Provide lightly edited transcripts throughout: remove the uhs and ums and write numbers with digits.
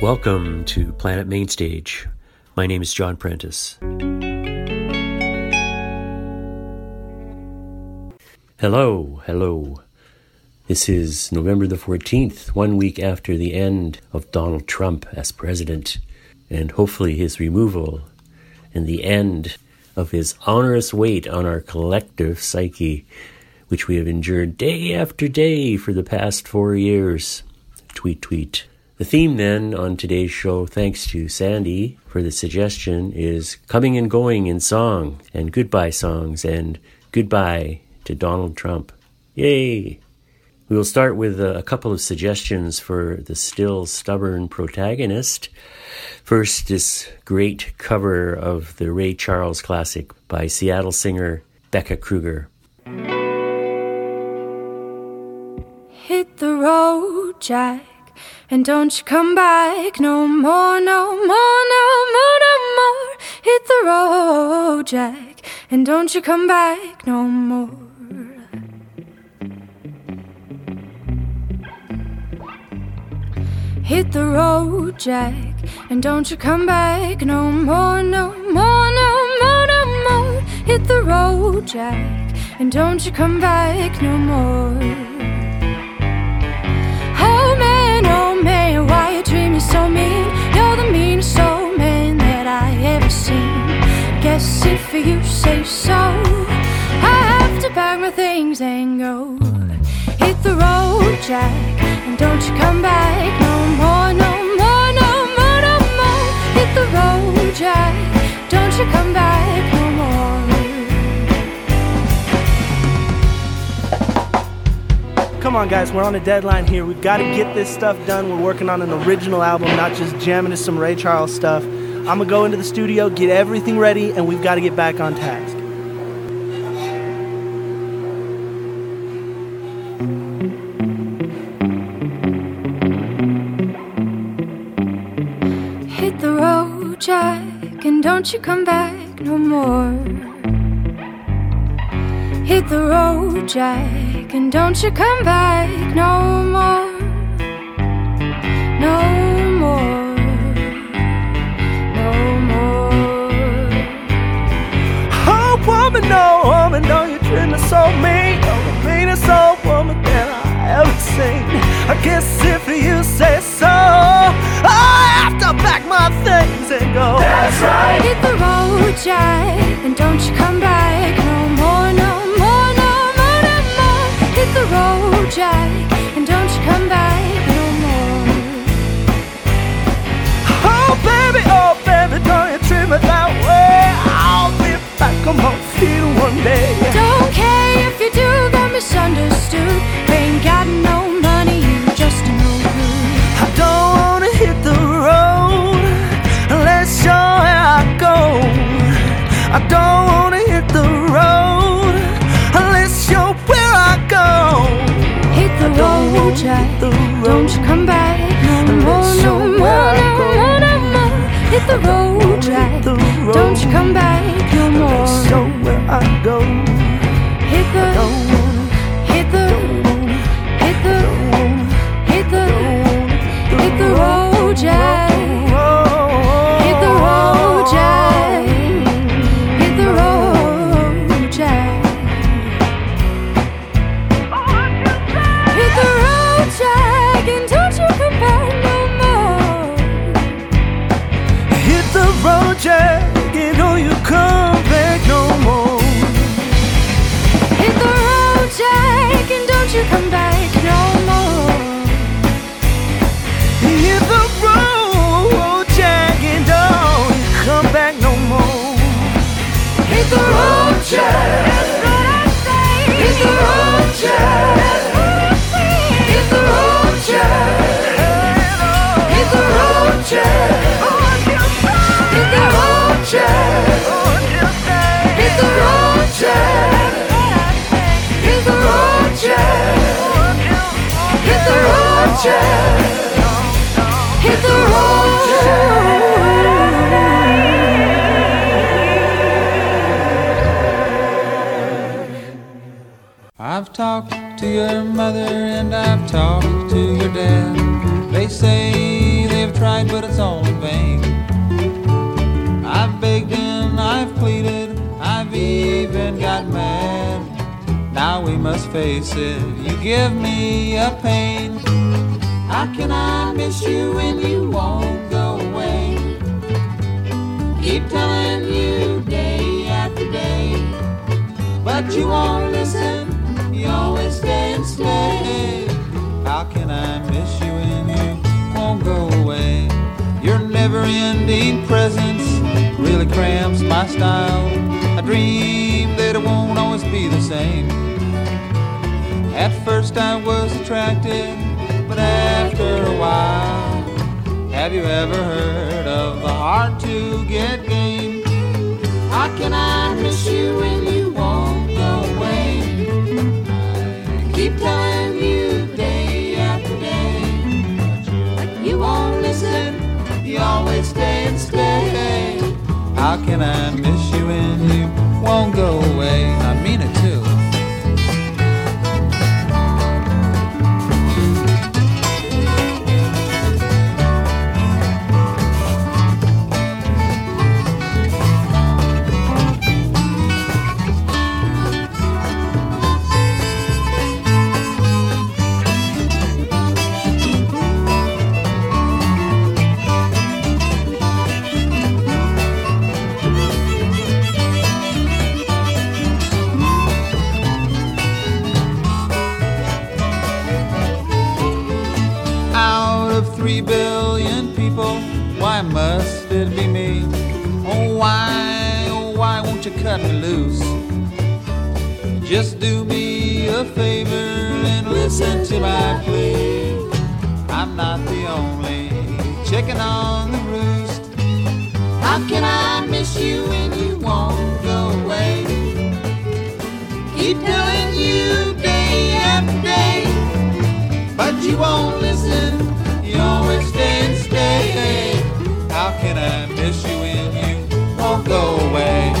Welcome to Planet Mainstage. My name is John Prentice. Hello. This is November the 14th, 1 week after the end of Donald Trump as president, and hopefully his removal, and the end of his onerous weight on our collective psyche, which we have endured day after day for the past 4 years. Tweet. The theme then on today's show, thanks to Sandy for the suggestion, is coming and going in song and goodbye songs and goodbye to Donald Trump. Yay! We will start with a couple of suggestions for the still stubborn protagonist. First, this great cover of the Ray Charles classic by Seattle singer Becca Krueger. Hit the road, Jack. And don't you come back no more. Hit the road, Jack, and don't you come back no more. Hit the road, Jack, and don't you come back no more. Hit the road, Jack, and don't you come back no more. Why you treat me so mean? You're the meanest old man that I ever seen. Guess if you say so, I have to pack my things and go. Hit the road, Jack, and don't you come back no more. Hit the road, Jack, don't you come back no more. Come on, guys, we're on a deadline here. We've got to get this stuff done. We're working on an original album, not just jamming to some Ray Charles stuff. I'm going to go into the studio, get everything ready, and we've got to get back on task. Hit the road, Jack, and don't you come back no more. Hit the road, Jack, and don't you come back no more. Oh, woman, no, you treat me so mean. You're the meanest old woman that I ever seen. I guess if you say so, I have to pack my things and go. That's right. Hit the road, Jack, and don't you come back no more. Hit the road, Jack, and don't you come back no more. Oh, baby, don't you treat me that way. I'll be back on my feet one day. Don't care if you do, got misunderstood. Ain't got no money, you just an old dude. I don't wanna hit the road unless you're where I go. I don't wanna hit the road unless you're where I go. Hit the road, Jack, don't you come back no more. Hit the road, Jack, don't you come back no more. Unless you're where I go. Hit the road, Jack. Jack, and don't you come back no more. Hit the road, Jack, and don't you come back no more. Hit the road, Jack, and don't you come back no more. Hit the road, Jack. That's what I say. Hit the road, Jack. That's what I say. Hit the road, Jack. Hit the road, Jack. Hit the road, Jack. Hit the road, Jack. Hit the road, Jack. Hit the road, Jack. Hit the road, Jack. I've talked to your mother and I've talked to your dad. They say they've tried, but it's all in vain. I've begged and I've pleaded, I've even got mad. Now we must face it, you give me a pain. How can I miss you when you won't go away? Keep telling you day after day, but you won't listen, you always stay and slay. How can I miss you when you won't go away? Your never-ending presence really cramps my style. I dream that it won't always be the same. At first I was attracted, but after a while, have you ever heard of the hard-to-get game? How can I miss you when you won't go away? I keep telling you day after day, but you won't listen, you always stay and stay. How can I miss you when you won't go away? I mean it too. Must it be me? Oh why won't you cut me loose? Just do me a favor and listen to my plea. I'm not the only chicken on the roost. How can I miss you when you won't go away? Keep telling you day after day, but you won't listen, you always stay and stay. How can I miss you when you won't go away?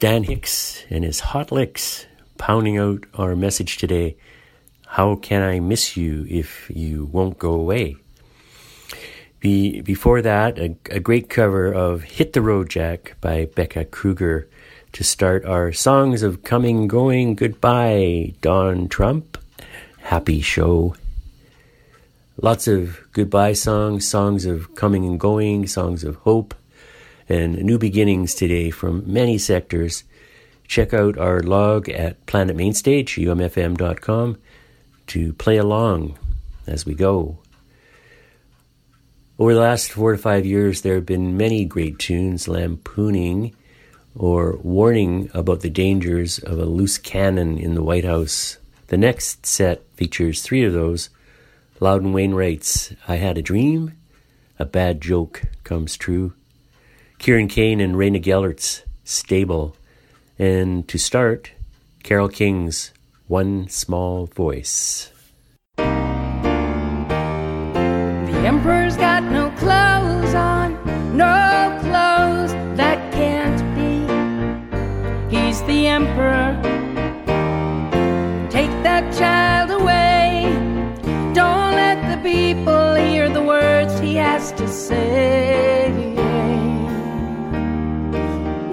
Dan Hicks and his hot licks pounding out our message today. How can I miss you if you won't go away? Before that, a great cover of Hit the Road Jack by Becca Krueger. To start our Songs of Coming, Going, Goodbye, Don Trump. Happy show. Lots of goodbye songs, songs of coming and going, songs of hope, and new beginnings today from many sectors. Check out our log at Planet Mainstage, umfm.com, to play along as we go. Over the last 4 to 5 years, there have been many great tunes lampooning or warning about the dangers of a loose cannon in the White House. The next set features three of those. Loudon Wainwright's I Had a Dream, A Bad Joke Comes True, Kieran Kane and Raina Gellert's Stable, and to start, Carole King's One Small Voice. The Emperor's got no clothes on, no clothes that can't. He's the emperor. Take that child away. Don't let the people hear the words he has to say.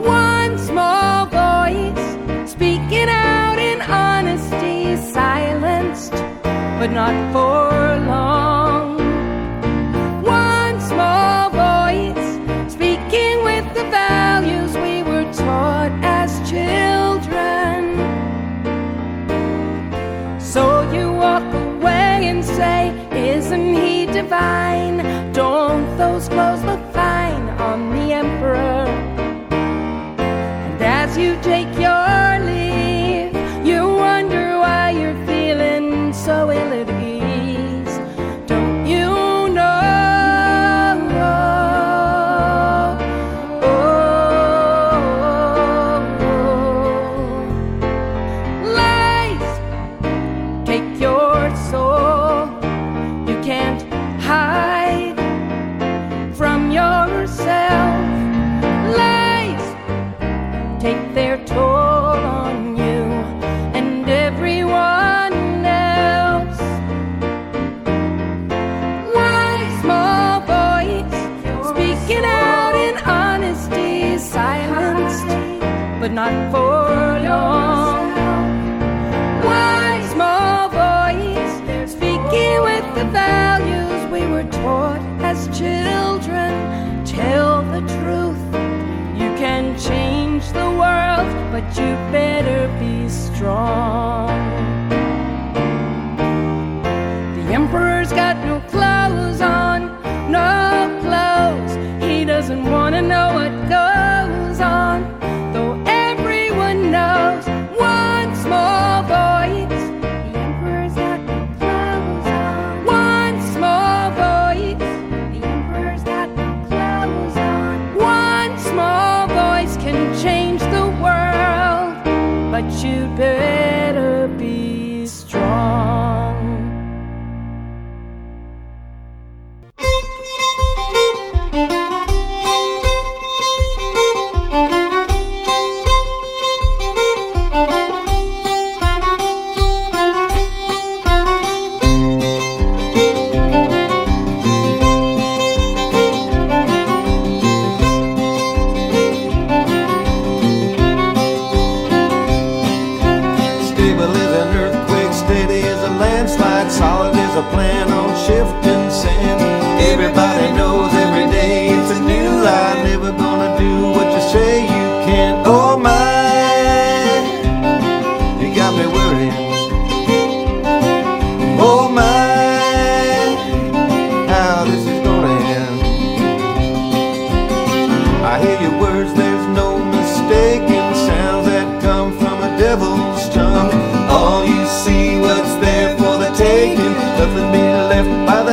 One small voice, speaking out in honesty, silenced, but not for long. One small voice, speaking with the values we were taught as children. So you walk away and say, isn't he divine? Don't those clothes look fine on the emperor? And as you take your leave, you wonder why you're feeling so ill at ease. Don't you know? Take their toll. not for long. One small voice speaking with the values we were taught as children. Tell the truth. You can change the world, but you better be strong. The emperor's got no clothes on, no clothes. He doesn't want to know what goes on, though everyone knows. One small voice. The emperor's got no clothes on. One small voice. The emperor's got no clothes on. One small voice can change the world, but you'd better be strong.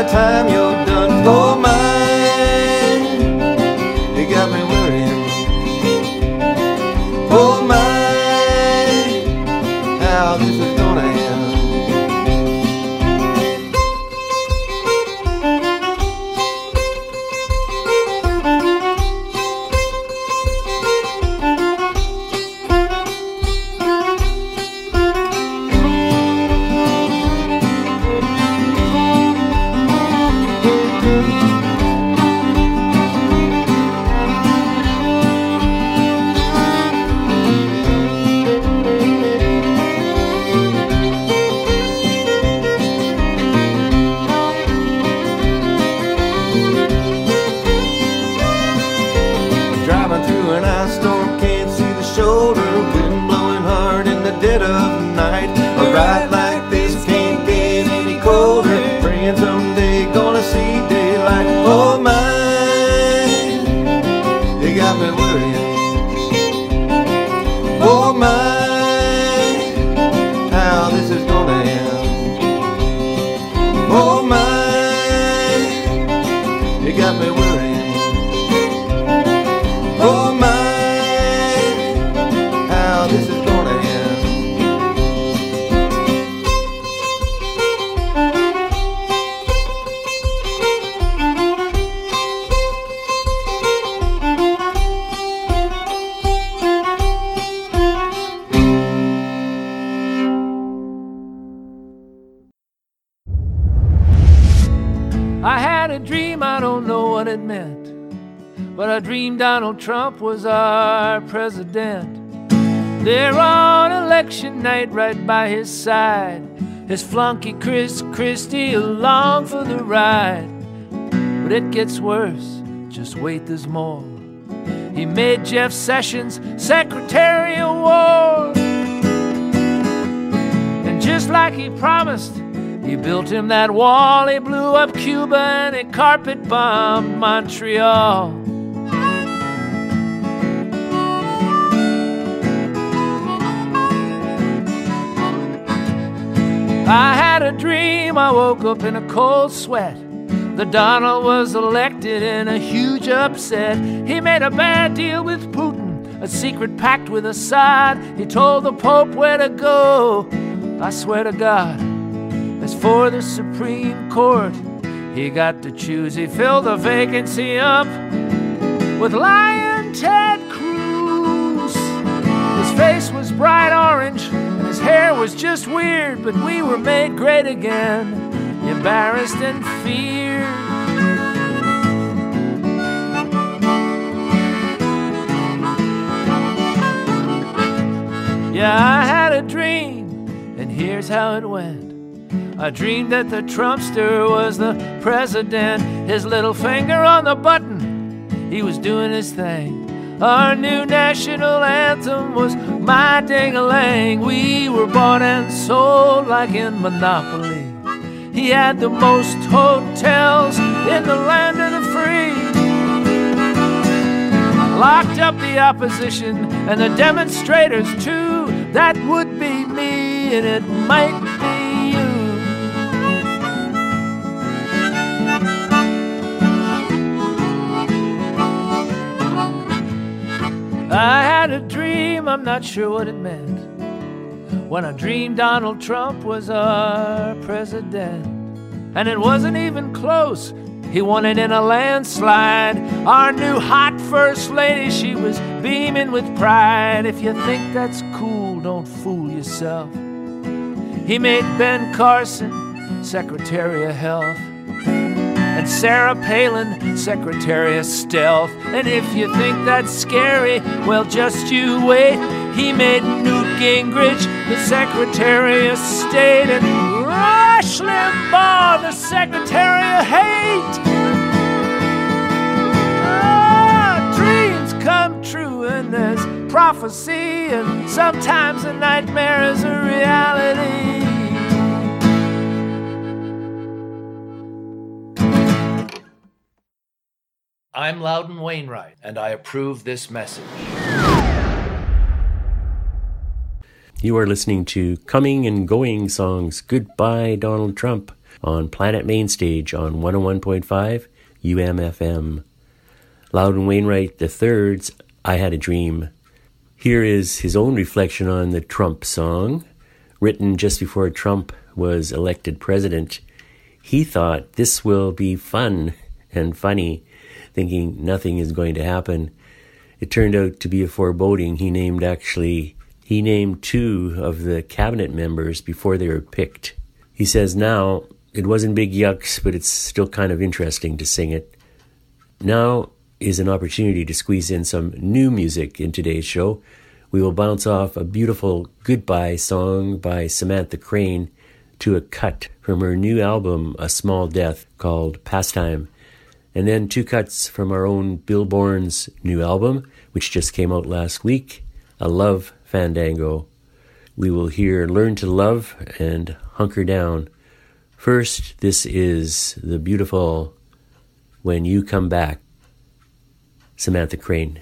Time you're done, oh my, you got me worrying, oh my, how this is gonna Donald Trump was our president. There on election night, right by his side, his flunky Chris Christie along for the ride. But it gets worse, just wait, there's more. He made Jeff Sessions Secretary of War. And just like he promised, he built him that wall. He blew up Cuba and he carpet bombed Montreal. I had a dream, I woke up in a cold sweat. The Donald was elected in a huge upset. He made a bad deal with Putin, a secret pact with Assad. He told the Pope where to go. I swear to God, as for the Supreme Court, he got to choose. He filled the vacancy up with lion Ted Cruz. His face was bright orange, his hair was just weird, but we were made great again, embarrassed and feared. here's how it went. I dreamed that the Trumpster was the president, his little finger on the button, he was doing his thing. Our new national anthem was my ding-a-lang. We were bought and sold like in Monopoly. He had the most hotels in the land of the free. Locked up the opposition and the demonstrators too. That would be me, and it might be I had a dream, I'm not sure what it meant, when I dreamed Donald Trump was our president. And it wasn't even close, he won it in a landslide. Our new hot first lady, she was beaming with pride. If you think that's cool, don't fool yourself. He made Ben Carson Secretary of Health and Sarah Palin, Secretary of Stealth. And if you think that's scary, well, just you wait. He made Newt Gingrich the Secretary of State and Rush Limbaugh the Secretary of Hate. Ah, dreams come true, and there's prophecy, and sometimes a nightmare is a reality. I'm Loudon Wainwright, and I approve this message. You are listening to Coming and Going Songs, Goodbye Donald Trump, on Planet Mainstage on 101.5 UMFM. Loudon Wainwright III's I Had a Dream. Here is his own reflection on the Trump song, written just before Trump was elected president. He thought, this will be fun and funny, thinking nothing is going to happen. It turned out to be a foreboding. He named two of the cabinet members before they were picked. He says now, it wasn't big yucks, but it's still kind of interesting to sing it. Now is an opportunity to squeeze in some new music in today's show. We will bounce off a beautiful goodbye song by Samantha Crain to a cut from her new album, A Small Death, called Pastime. And then two cuts from our own Bill Bourne's new album, which just came out last week, A Love Fandango. We will hear Learn to Love and Hunker Down. First, this is the beautiful When You Come Back, Samantha Crain.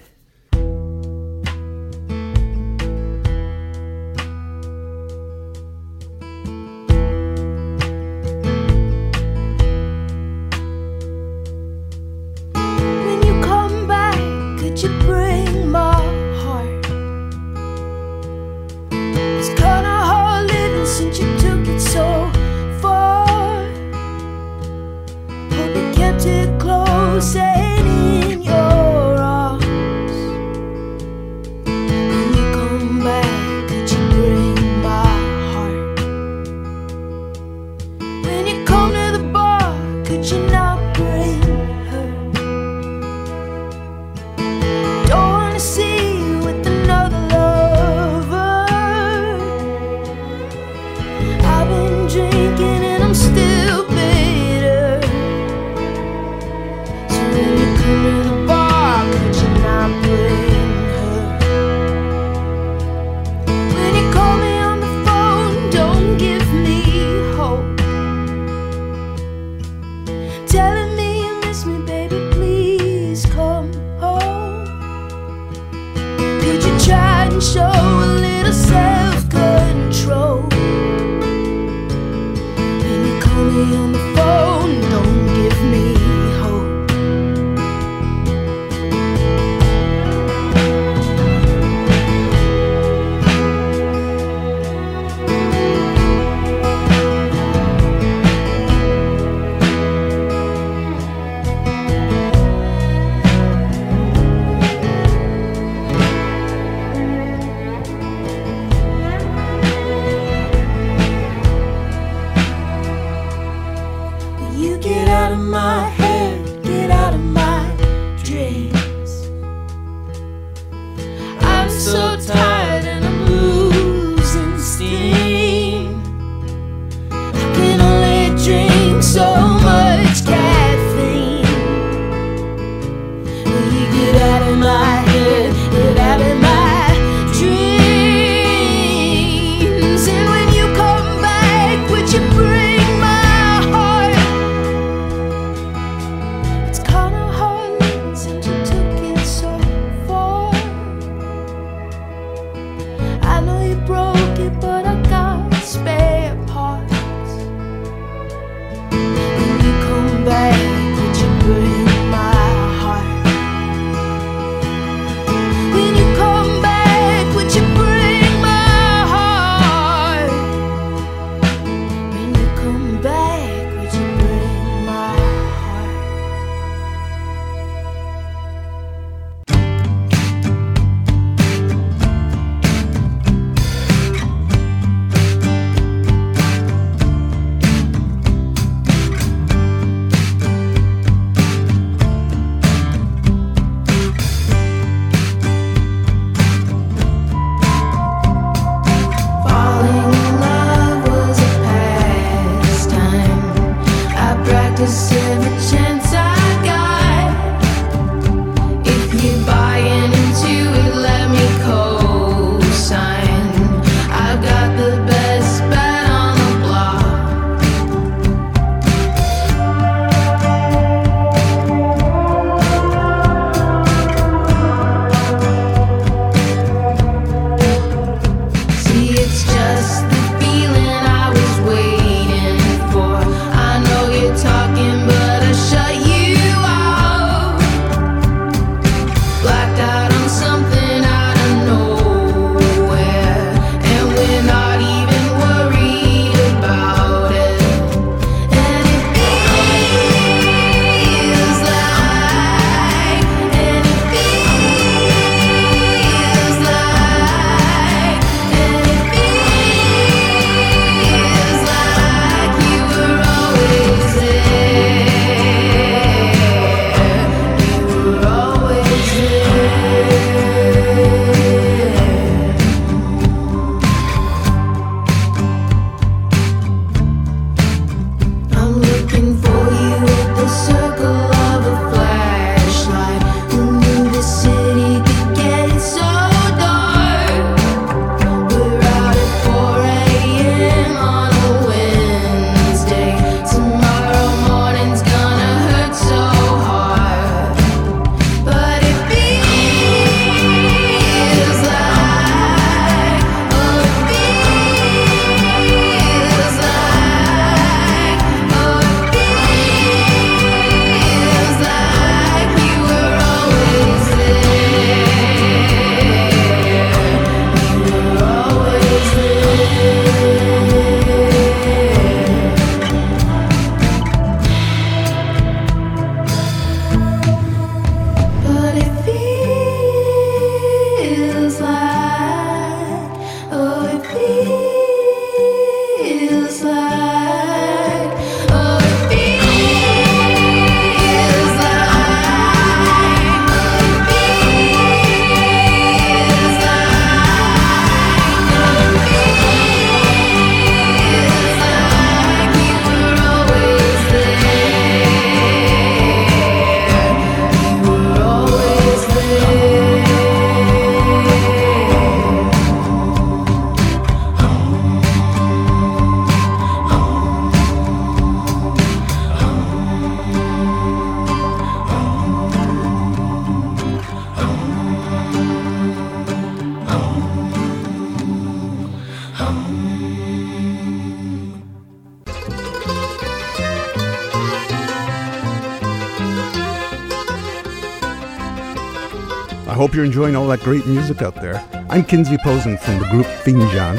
hope you're enjoying all that great music out there. I'm Kinsey Posen from the group Finjan,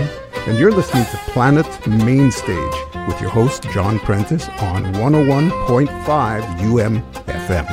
and you're listening to Planet Mainstage with your host, John Prentice, on 101.5 UMFM.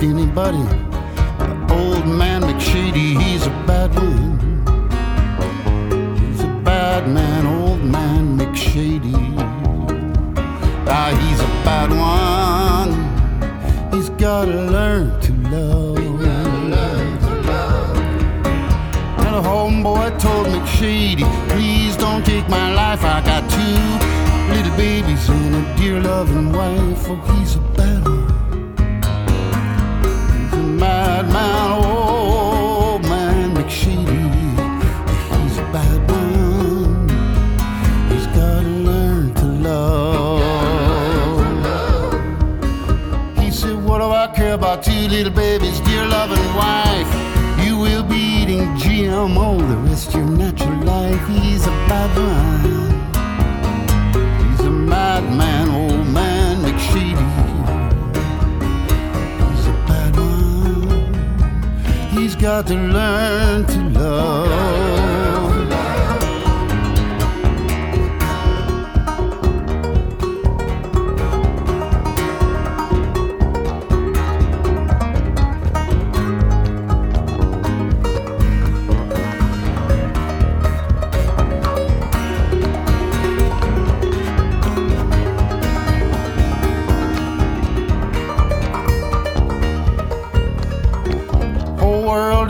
Anybody, old man McShady, he's a bad one. He's a bad man, old man McShady. Ah, he's a bad one. He's gotta learn to love. And a homeboy told McShady, please don't take my life. I got two little babies and a dear loving wife. Oh, he's a bad one. Bad man, oh man McShady, he's a bad man, he's gotta learn to love. He said, what do I care about two little babies, dear loving wife? You will be eating GMO the rest of your natural life. He's a bad man, he's a madman, old man McShady. He's got to learn to love.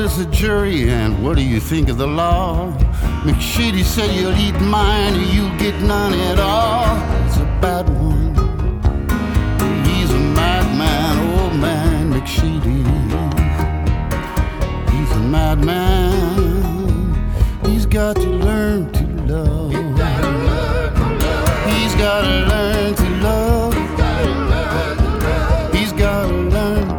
Is a jury, and what do you think of the law? McShady said you'll eat mine or you'll get none at all. He's a bad one. He's a madman, old man McShady. He's a madman. He's got to learn to love. He's got to learn to love. He's got to learn to love.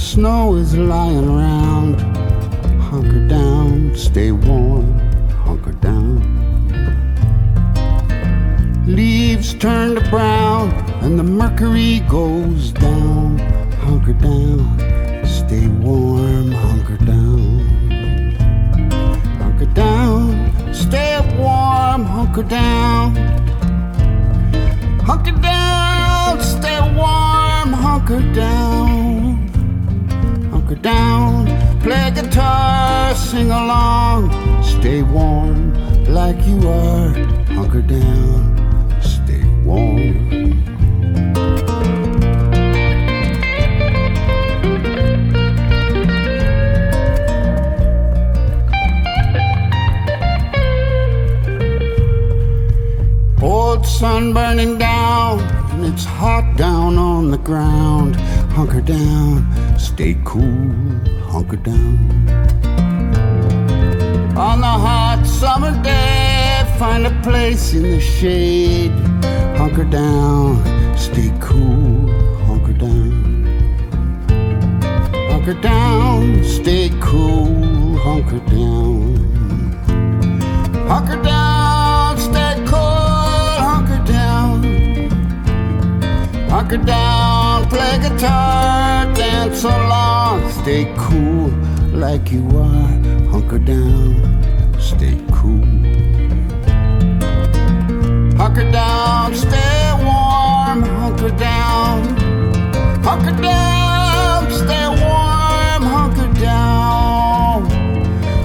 Snow is lying around. Hunker down, stay warm, hunker down. Leaves turn to brown and the mercury goes down. Hunker down, stay warm. down, play guitar, sing along, stay warm like you are, hunker down, stay warm. Old sun burning down, and it's hot down on the ground. Hunker down, stay cool, hunker down. On the hot summer day, find a place in the shade. Hunker down, stay cool, hunker down. Hunker down, stay cool, hunker down. Hunker down, stay cool, hunker down. Hunker down, play guitar, dance along, stay cool like you are, hunker down, stay cool. Hunker down, stay warm, hunker down. Hunker down, stay warm, hunker down.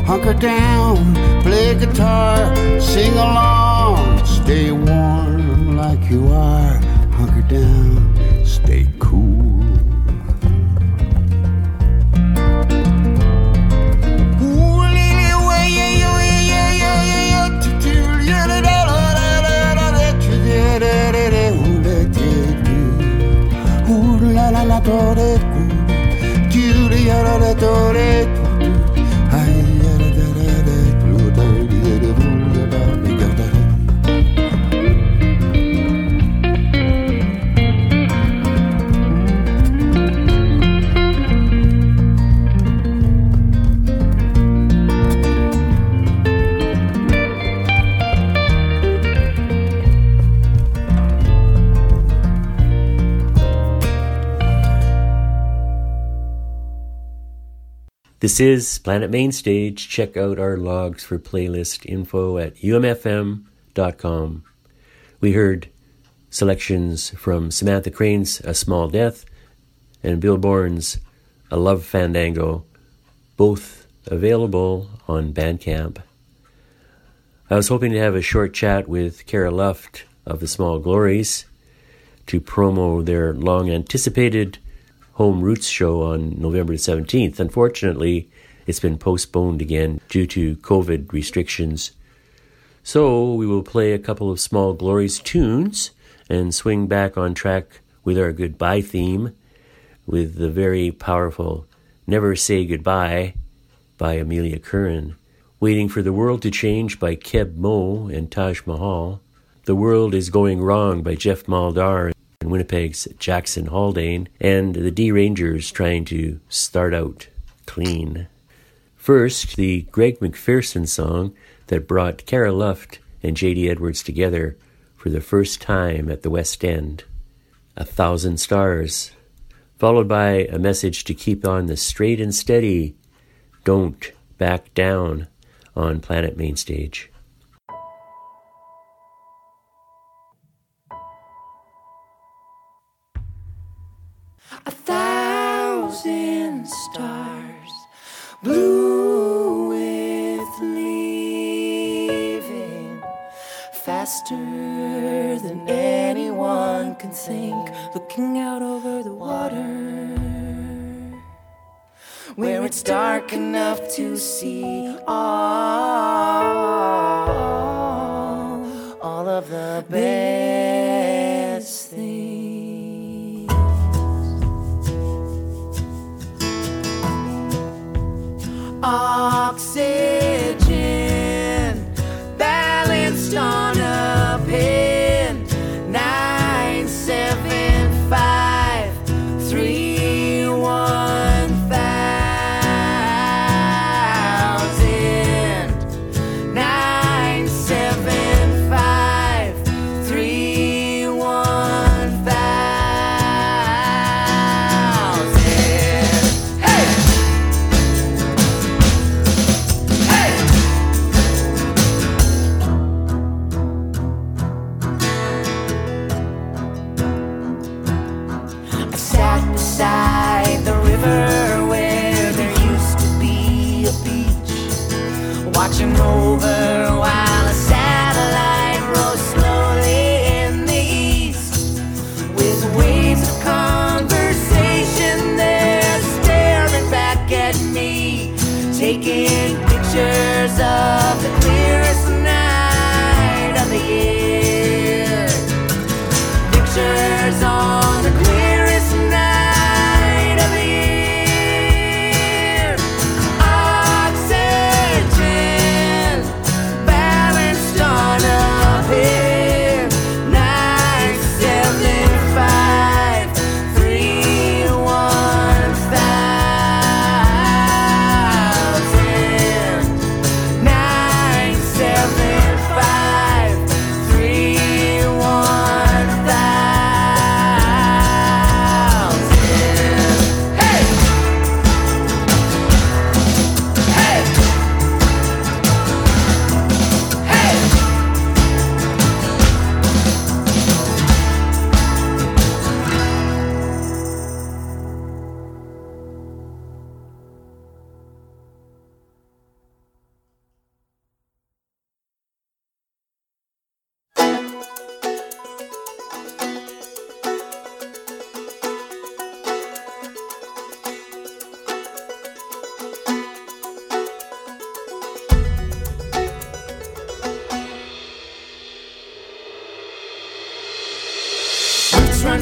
Hunker down, play guitar, sing along, stay warm like you are, hunker down, stay cool. This is Planet Mainstage. Check out our logs for playlist info at umfm.com. We heard selections from Samantha Crain's A Small Death and Bill Bourne's A Love Fandango, both available on Bandcamp. I was hoping to have a short chat with Kara Luft of The Small Glories to promo their long-anticipated Home Roots show on November 17th. Unfortunately, it's been postponed again due to COVID restrictions. So we will play a couple of Small Glories tunes and swing back on track with our goodbye theme with the very powerful Never Say Goodbye by Amelia Curran. Waiting for the World to Change by Keb Mo and Taj Mahal. The World is Going Wrong by Jeff Maldar and Winnipeg's Jackson Haldane, and the D-Rangers trying to start out clean. First, the Greg McPherson song that brought Kara Luft and J.D. Edwards together for the first time at the West End, A Thousand Stars, followed by a message to keep on the straight and steady, Don't Back Down, on Planet Mainstage. A thousand stars, blue with leaving, faster than anyone can think, looking out over the water, where it's dark enough to see all of the best things. Oxygen, balanced on a pin, 975 31,000, 975 31,000.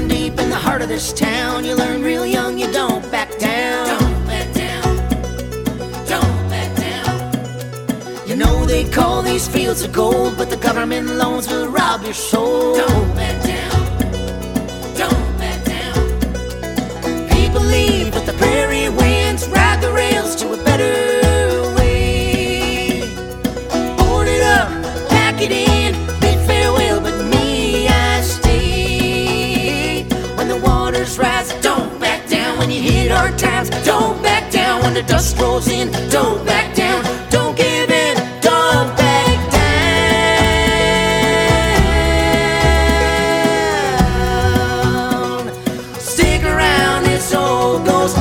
Down deep in the heart of this town, you learn real young, you don't back down. Don't back down, don't back down. You know they call these fields of gold, but the government loans will rob your soul. Don't back down, don't back down. People leave, but the prairie winds ride the rails to a better way. Board it up, pack it in, bid farewell, but me, I stay. When the waters rise, don't back down. When you hit hard times, don't back down. When the dust rolls in, don't back down. Don't give in, don't back down. Stick around, this old ghost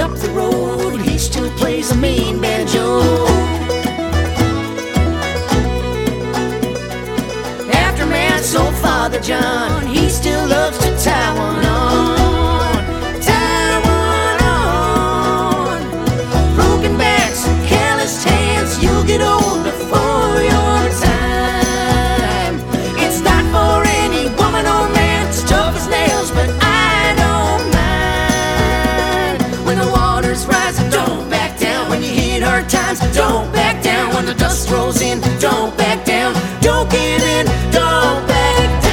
up the road, he still plays a mean banjo. After mass, old Father John, he still loves to tie one on, tie one on. Broken backs and calloused hands, you'll get old before your time. It's not for any woman or man, it's tough as nails, but I don't mind. Rise and don't back down. When you hit hard times, don't back down. When the dust rolls in, don't back down. Don't give in, don't back down.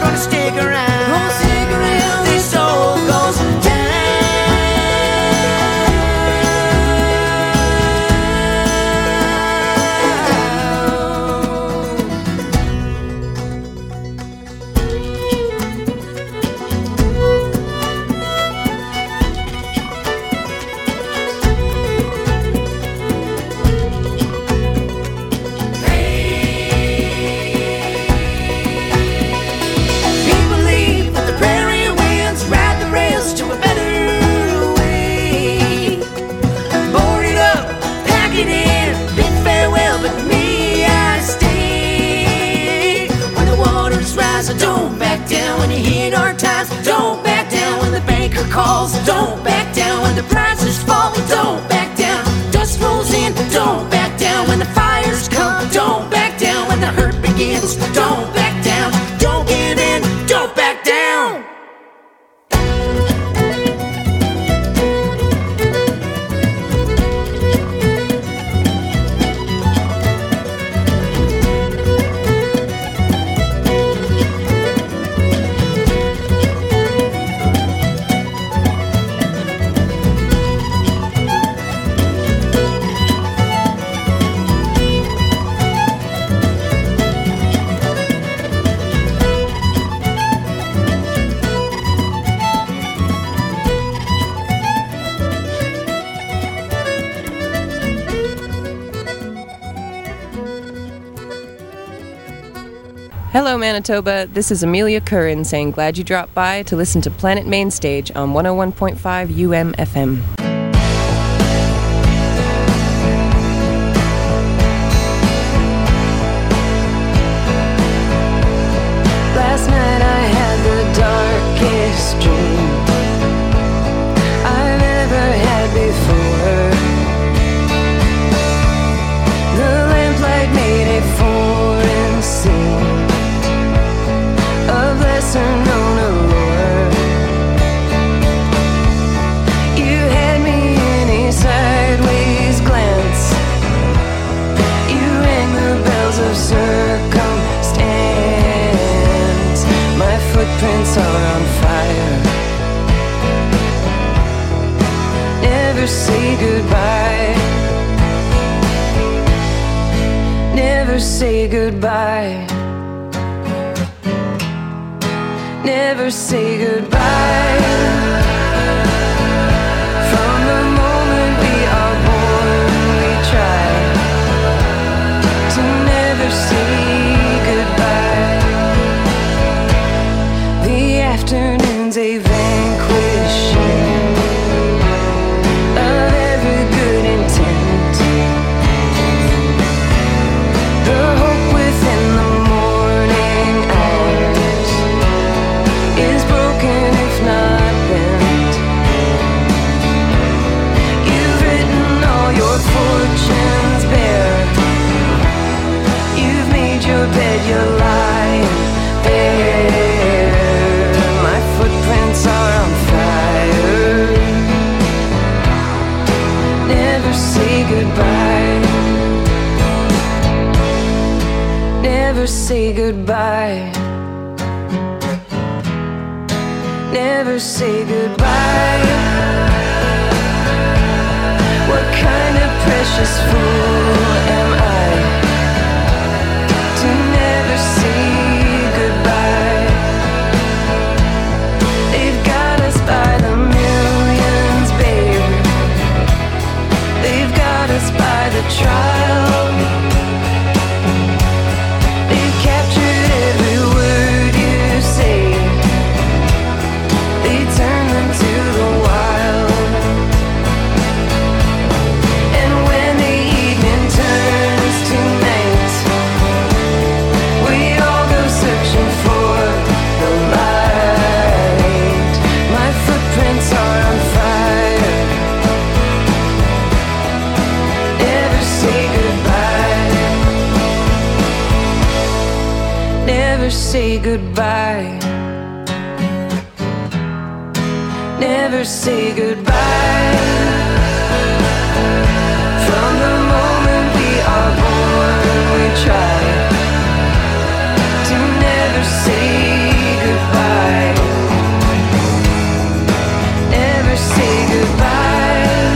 Gonna stick around, won't stick around. This soul goes calls, don't back down. When the prices fall, don't back down. Dust rolls in, don't back down. When the fires come, don't back down. When the hurt begins, don't back down. Don't give in, don't back down. Hello Manitoba, this is Amelia Curran saying glad you dropped by to listen to Planet Main Stage on 101.5 UMFM. Last night I had the darkest dream I've ever had before. The lamplight made a foreign scene of lesser known allure. You had me in a sideways glance. You rang the bells of circumstance. My footprints are on fire. Never say goodbye. Never say goodbye. Never say goodbye. From the moment we are born, we try to never say goodbye. The afternoon's a vanquishing of every good intent. The hope within the more goodbye. Never say goodbye. What kind of precious fool am I to never say goodbye? They've got us by the millions, babe. They've got us by the trial. They've captured every word you say. They turn them to the wild. And when the evening turns to night, we all go searching for the light. My footprints are on fire. Never say goodbye. Never say goodbye. Never say goodbye. From the moment we are born, we try to never say goodbye. Never say goodbye.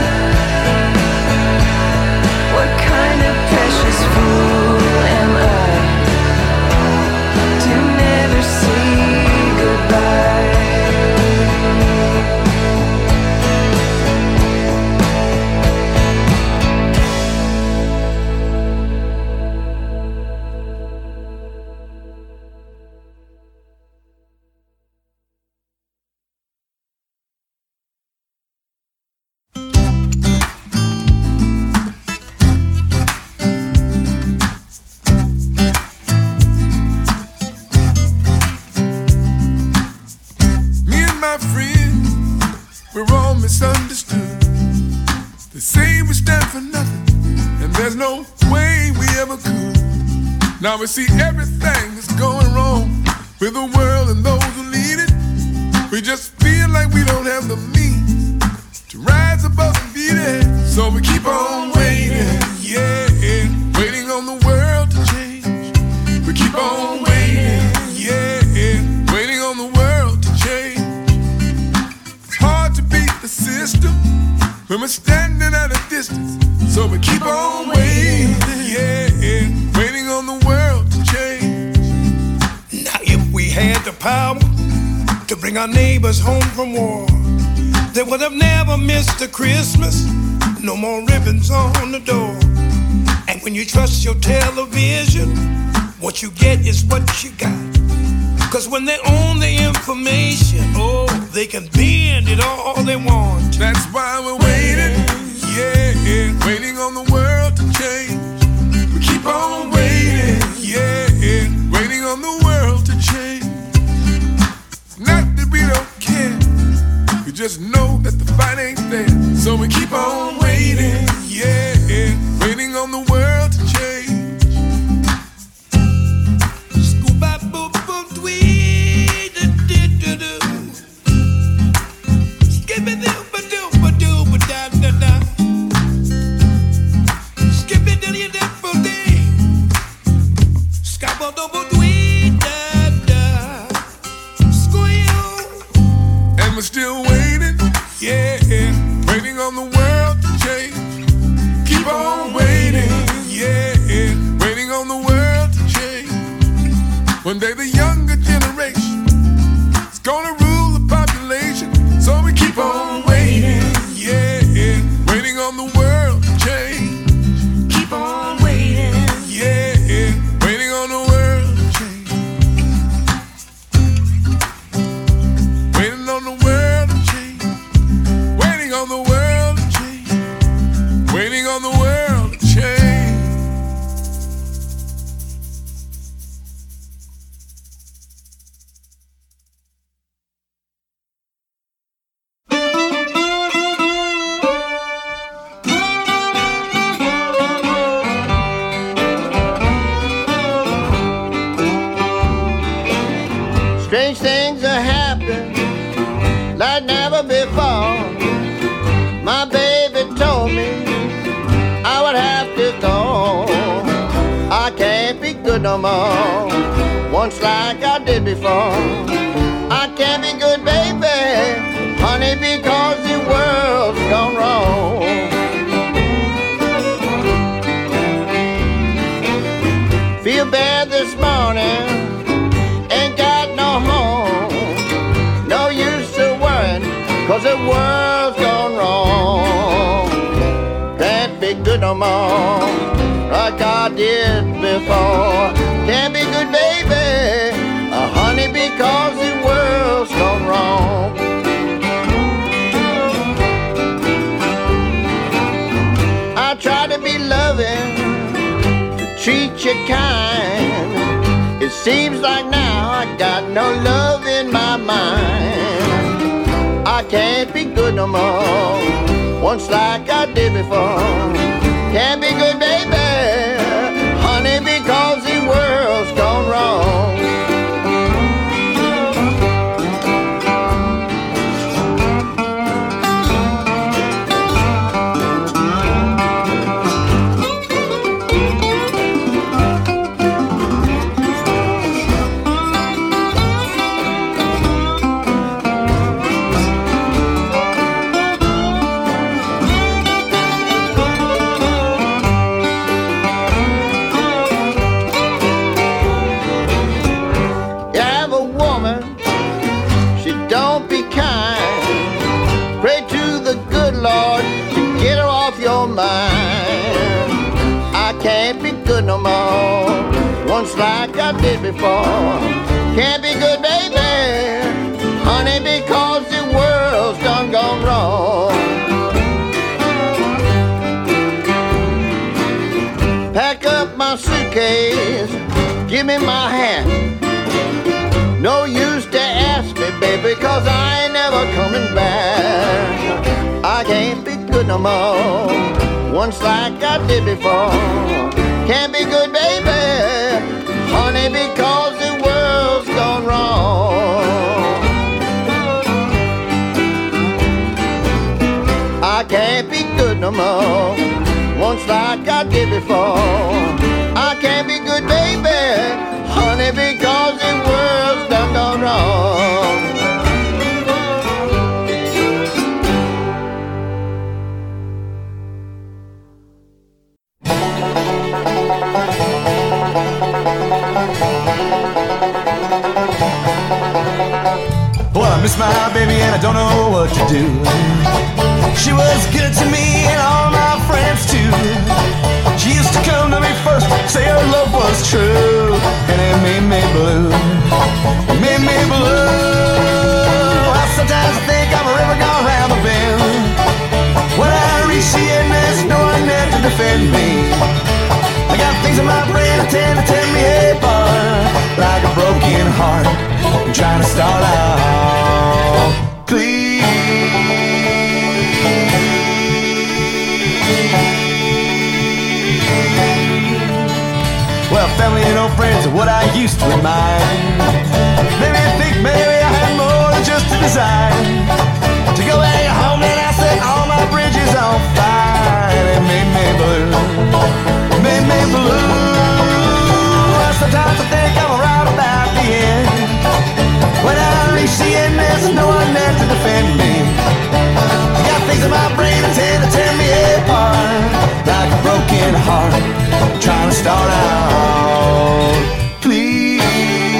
What kind of precious fool am I to never say goodbye? Now we see everything that's going wrong with the world and those who lead it. We just feel like we don't have the means to rise above and beat it. So we keep on waiting, yeah, waiting on the world to change. We keep on waiting, yeah, waiting on the world to change. Hard to beat the system when we're standing at a distance. So we keep on waiting, yeah, waiting on the world to change. Now if we had the power to bring our neighbors home from war, they would have never missed a Christmas. No more ribbons on the door. And when you trust your television, what you get is what you got. Cause when they own the information, oh, they can bend it all they want. That's why we're waiting, yeah, waiting on the world to change. Keep on waiting, yeah, waiting on the world to change. Not that we don't care, we just know that the fight ain't fair. So we keep on waiting, yeah, waiting on the world to change. Scooba boop boop dwee da da da do. Skippy doo ba doo ba doo ba da da da. Skippy doo ya da ba doo. And we're still waiting, yeah, waiting on the world to change. Keep on waiting, yeah, waiting on the world to change. One day the younger generation is gonna rule the population. So we keep on waiting, yeah, waiting on the world to change. Keep on waiting, yeah. Waiting on the world to change. Strange things are happening like never before. My baby told me I would have to go. I can't be good no more. once like I did before. I can't be good, baby, honey, because the world's gone wrong. Feel bad this morning, ain't got no home. No use to worrying, cause the world's gone wrong. Can't be good no more like I did before. Can't be good, baby, honey, because the world's gone wrong. I try to be loving, to treat you kind. It seems like now I got no love in my mind. I can't be good no more, once like I did before. Can't be good, baby, honey, because the world's gone wrong. No more, once like I did before. Can't be good, baby, honey, because the world's done gone wrong. Pack up my suitcase, give me my hand. No use to ask me, baby, cause I ain't never coming back. I can't be good no more, once like I did before. Can't be good, baby, honey, because the world's gone wrong. I can't be good no more, once like I did before. I can't be good, baby, honey, because the world's done gone wrong. Miss my baby and I don't know what to do. She was good to me and all my friends too. She used to come to me first, say her love was true. And it made me blue, it made me blue. I sometimes think I'm a river gone round the bend. When I reach the end, there's no one there to defend me. I got things in my brain that tend to tell me apart, like a broken heart, I'm trying to start out. Please, well, family and old friends are what I used to admire. Maybe I think maybe I had more than just a desire to go back home, and I set all my bridges on fire. And it made me blue, it made me blue. Sometimes I think I'm right about the end. When I reach the end, there's no one there to defend me. I got things in my brain that's here to tear me apart, like a broken heart, I'm trying to start out. Please.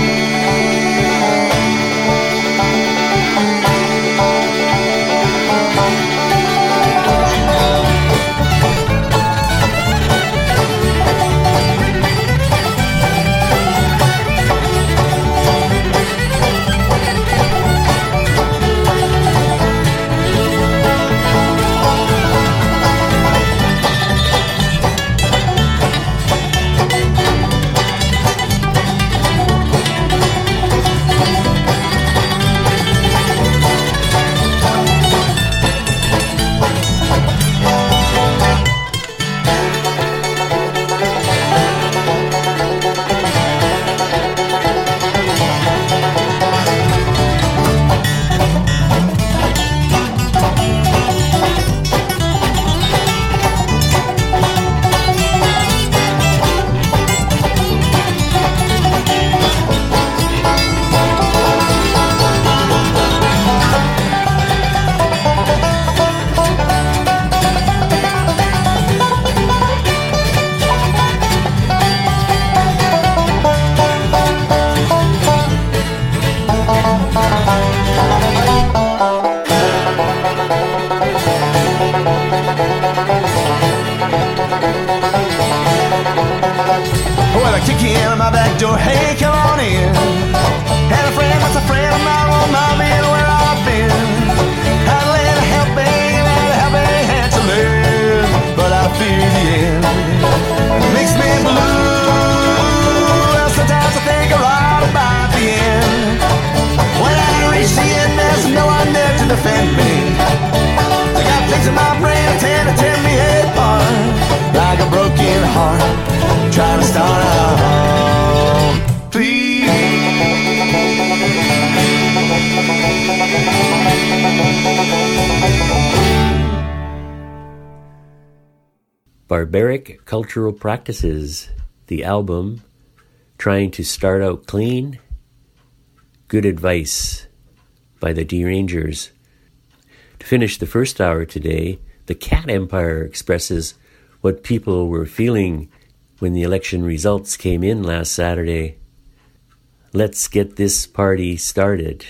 Barbaric Cultural Practices, the album, Trying to Start Out Clean, Good Advice by the Derangers. To finish the first hour today, the Cat Empire expresses what people were feeling when the election results came in last Saturday. Let's get this party started.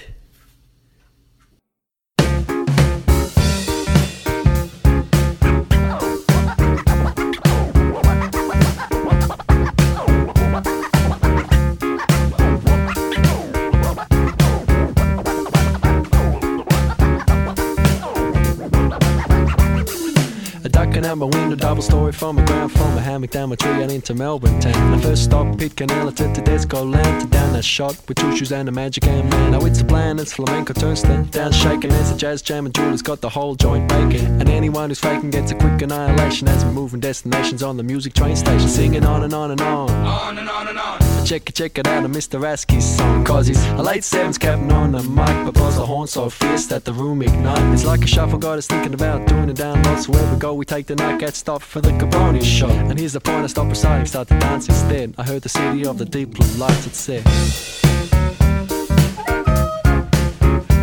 Out my window, double story from a ground, from a hammock down my tree and into Melbourne town. I first stop, Pit Canal, I tip to Desco Land, to down that shot with two shoes and a magic hand. Now it's a plan, it's flamenco turnstile, down shaking as a jazz jam and jewelers got the whole joint baking. And anyone who's faking gets a quick annihilation as we move from destinations on the music train station, singing on and on and on. On and on and on. Check it out, I missed the Raskey's song, cause he's a late sevens captain on the mic, but blows the horn so fierce that the room ignites. It's like a shuffle god is thinking about doing a download, so wherever we go we take the night, get stopped for the Caboni shot. And here's the point, I stop reciting, start to dance instead. I heard the city of the deep blue lights, it said,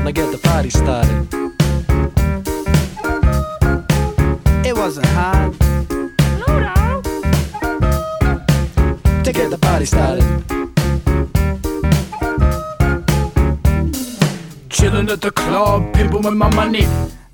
now get the party started. It wasn't hard to get the party started. Chillin' at the club, pimpin' with my money.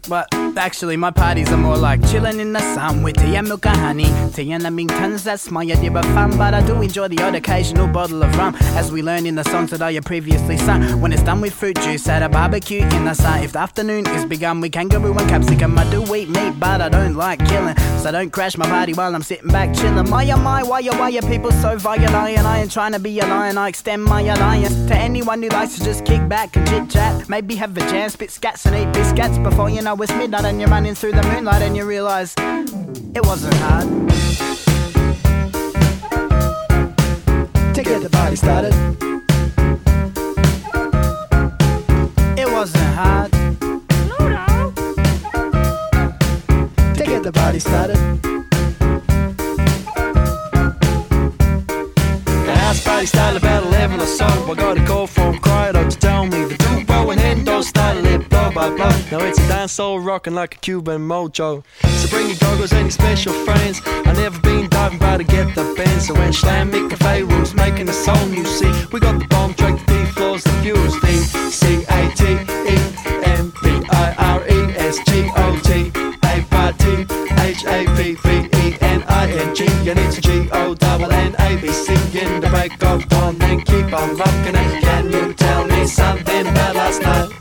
But actually my parties are more like chillin' in the sun with tea and milk and honey. Tea and lemingtons, that's my idea of fun, but I do enjoy the odd occasional bottle of rum, as we learned in the songs that I previously sung. When it's done with fruit juice at a barbecue in the sun, if the afternoon is begun with kangaroo and capsicum. I do eat meat, but I don't like killing, so don't crash my party while I'm sitting back chillin'. My, why are people so violent? I ain't trying to be a lion, I extend my alliance to anyone who likes to just kick back and chit-chat. Maybe have a jam, spit scats and eat biscuits before you know it's midnight and you're running through the moonlight and you realise it wasn't hard to get the party started. It wasn't hard to get the party started. The house party started about 11 or so. I got a call from Cryo to tell me the duo and Hendo started it blow by blow. Now it's a dancehall rockin' like a Cuban mojo. So bring your goggles and your special friends. I never been diving by to get the bend. So when Shlamic Cafe rules making the soul music, we got the bomb track, the D floors, the fuels, D-C-A-T-E-M-P-I-R-E-S-G-O-T-A party, H-A-P-P-E-N-I-N-G. And it's G-O-N-N-A-B-C in the break of dawn. Then keep on rockin' it. Can you tell me something about last night?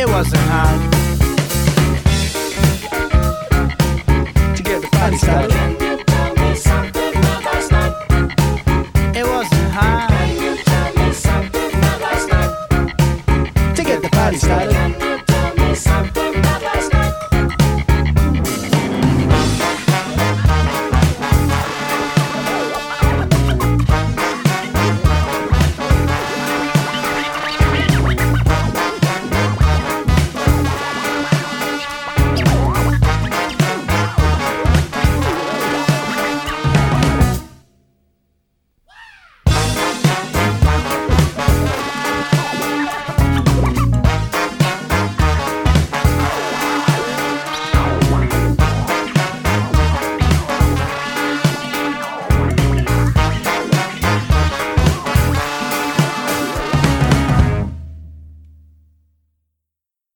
It wasn't hard to get the party started. Can you tell me something about last night? It wasn't hard. Can you tell me something about last night? To get the party started. Can you tell me something about last night?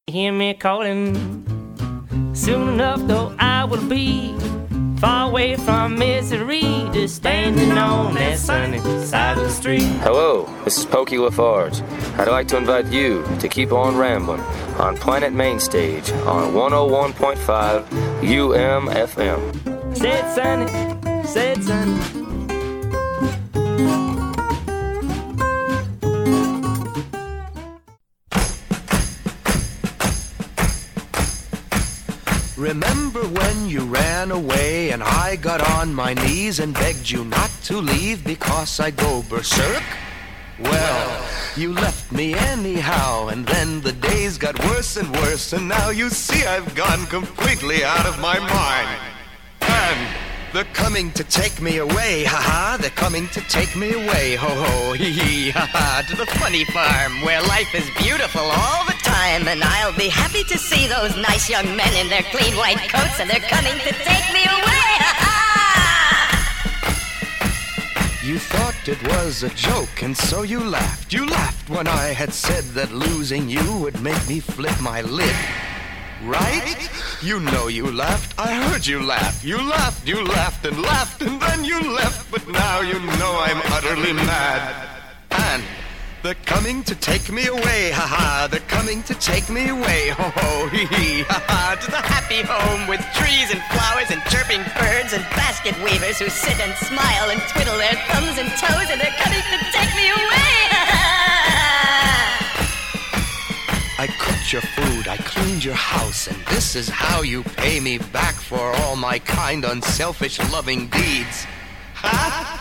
Hear me calling. Soon enough, though, I will be far away from misery, just standing on that sunny side of the street. Hello, this is Pokey Lafarge. I'd like to invite you to keep on rambling on Planet Mainstage on 101.5 UMFM. Said sunny, said sunny. Remember when you ran away and I got on my knees and begged you not to leave because I go berserk? Well... You left me anyhow, and then the days got worse and worse, and now you see I've gone completely out of my mind. And they're coming to take me away, ha-ha, they're coming to take me away, ho-ho, hee-hee, ha-ha, to the funny farm where life is beautiful all the time, and I'll be happy to see those nice young men in their clean white coats, and they're coming to take me away, ha-ha! You thought it was a joke, and so you laughed. You laughed when I had said that losing you would make me flip my lid. Right? You know you laughed. I heard you laugh. You laughed, and then you left. But now you know I'm utterly mad. And they're coming to take me away, ha-ha. They're coming to take me away, ho-ho, hee-hee, ha-ha. To the happy home with trees and flowers and chirping birds and basket weavers who sit and smile and twiddle their thumbs and toes, and they're coming to take me away, ha-ha. I cooked your food, I cleaned your house, and this is how you pay me back for all my kind, unselfish, loving deeds. Ha?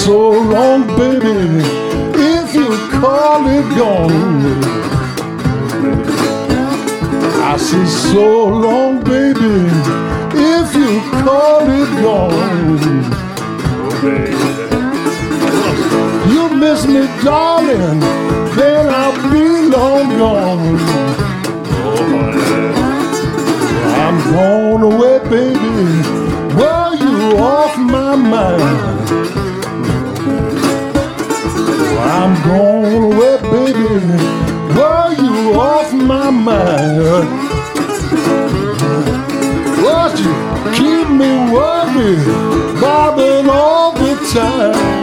So long, baby, if you call it gone. I say so long, baby, if you call it gone. You miss me, darling, then I'll be long gone. I'm gone away, baby, were you off my mind? I'm gone away, baby, were you off my mind? But you keep me worried, bobbing all the time.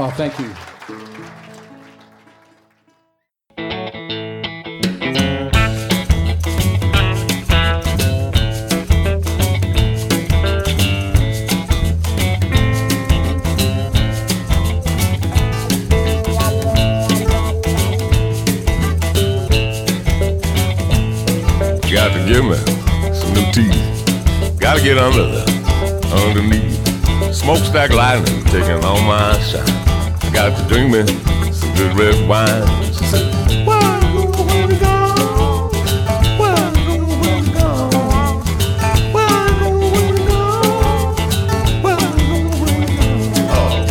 Oh, thank you. Gotta get underneath. Smokestack lightning taking all my shine. Got to drink me some good red wine. She said, "Where we go? Where we go? Where we go? Where we go? Where we go? Where we go? Where we go?"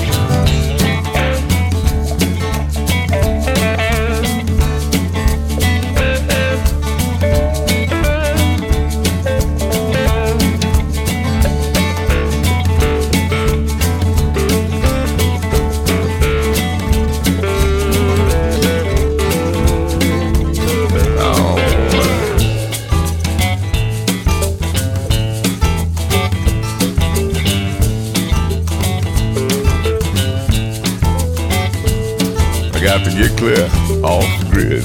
Got to get clear off the grid.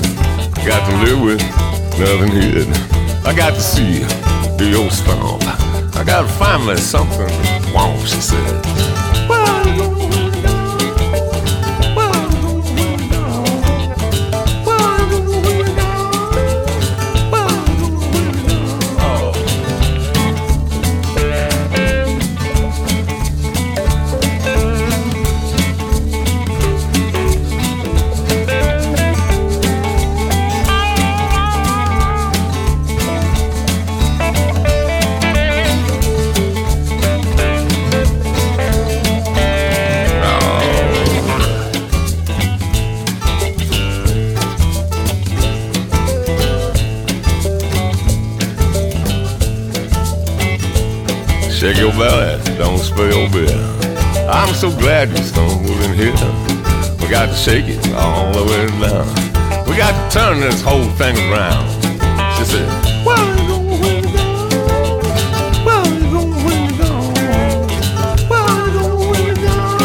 Got to live with nothing hid. I got to see the old storm. I got to find me something wrong, she said. Check your ballot, don't spill beer. I'm so glad you stumbled in here. We got to shake it all the way down. We got to turn this whole thing around. She said, "Where we go, where we go? Where we go, where we go?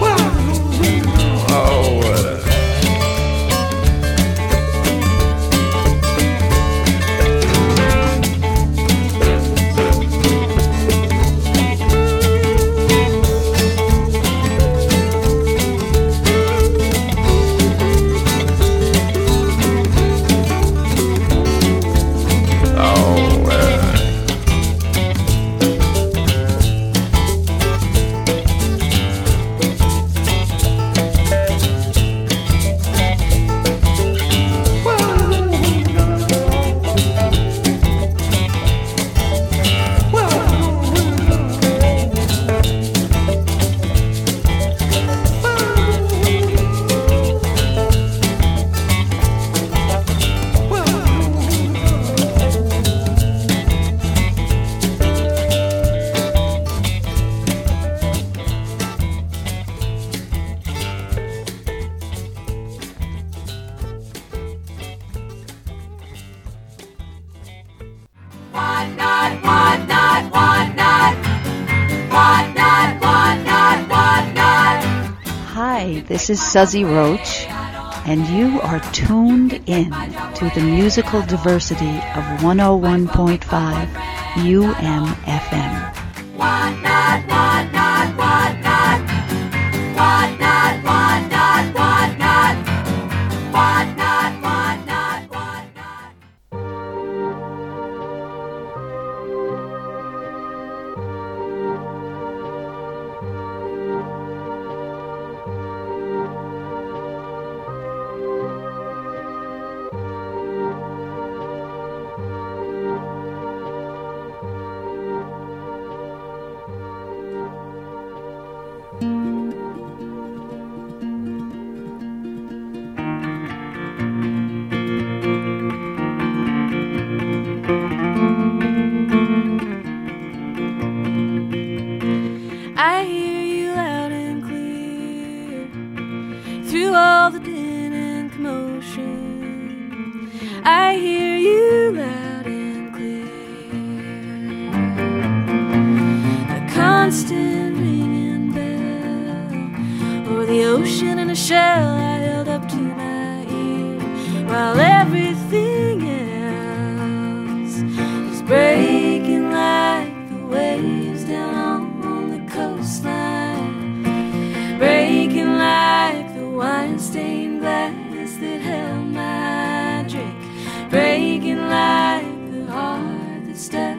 Where we go, where we go? Where we go, where we go?" Oh, this is Suzy Roach, and you are tuned in to the musical diversity of 101.5 UMFM. Breaking like the heart that stands.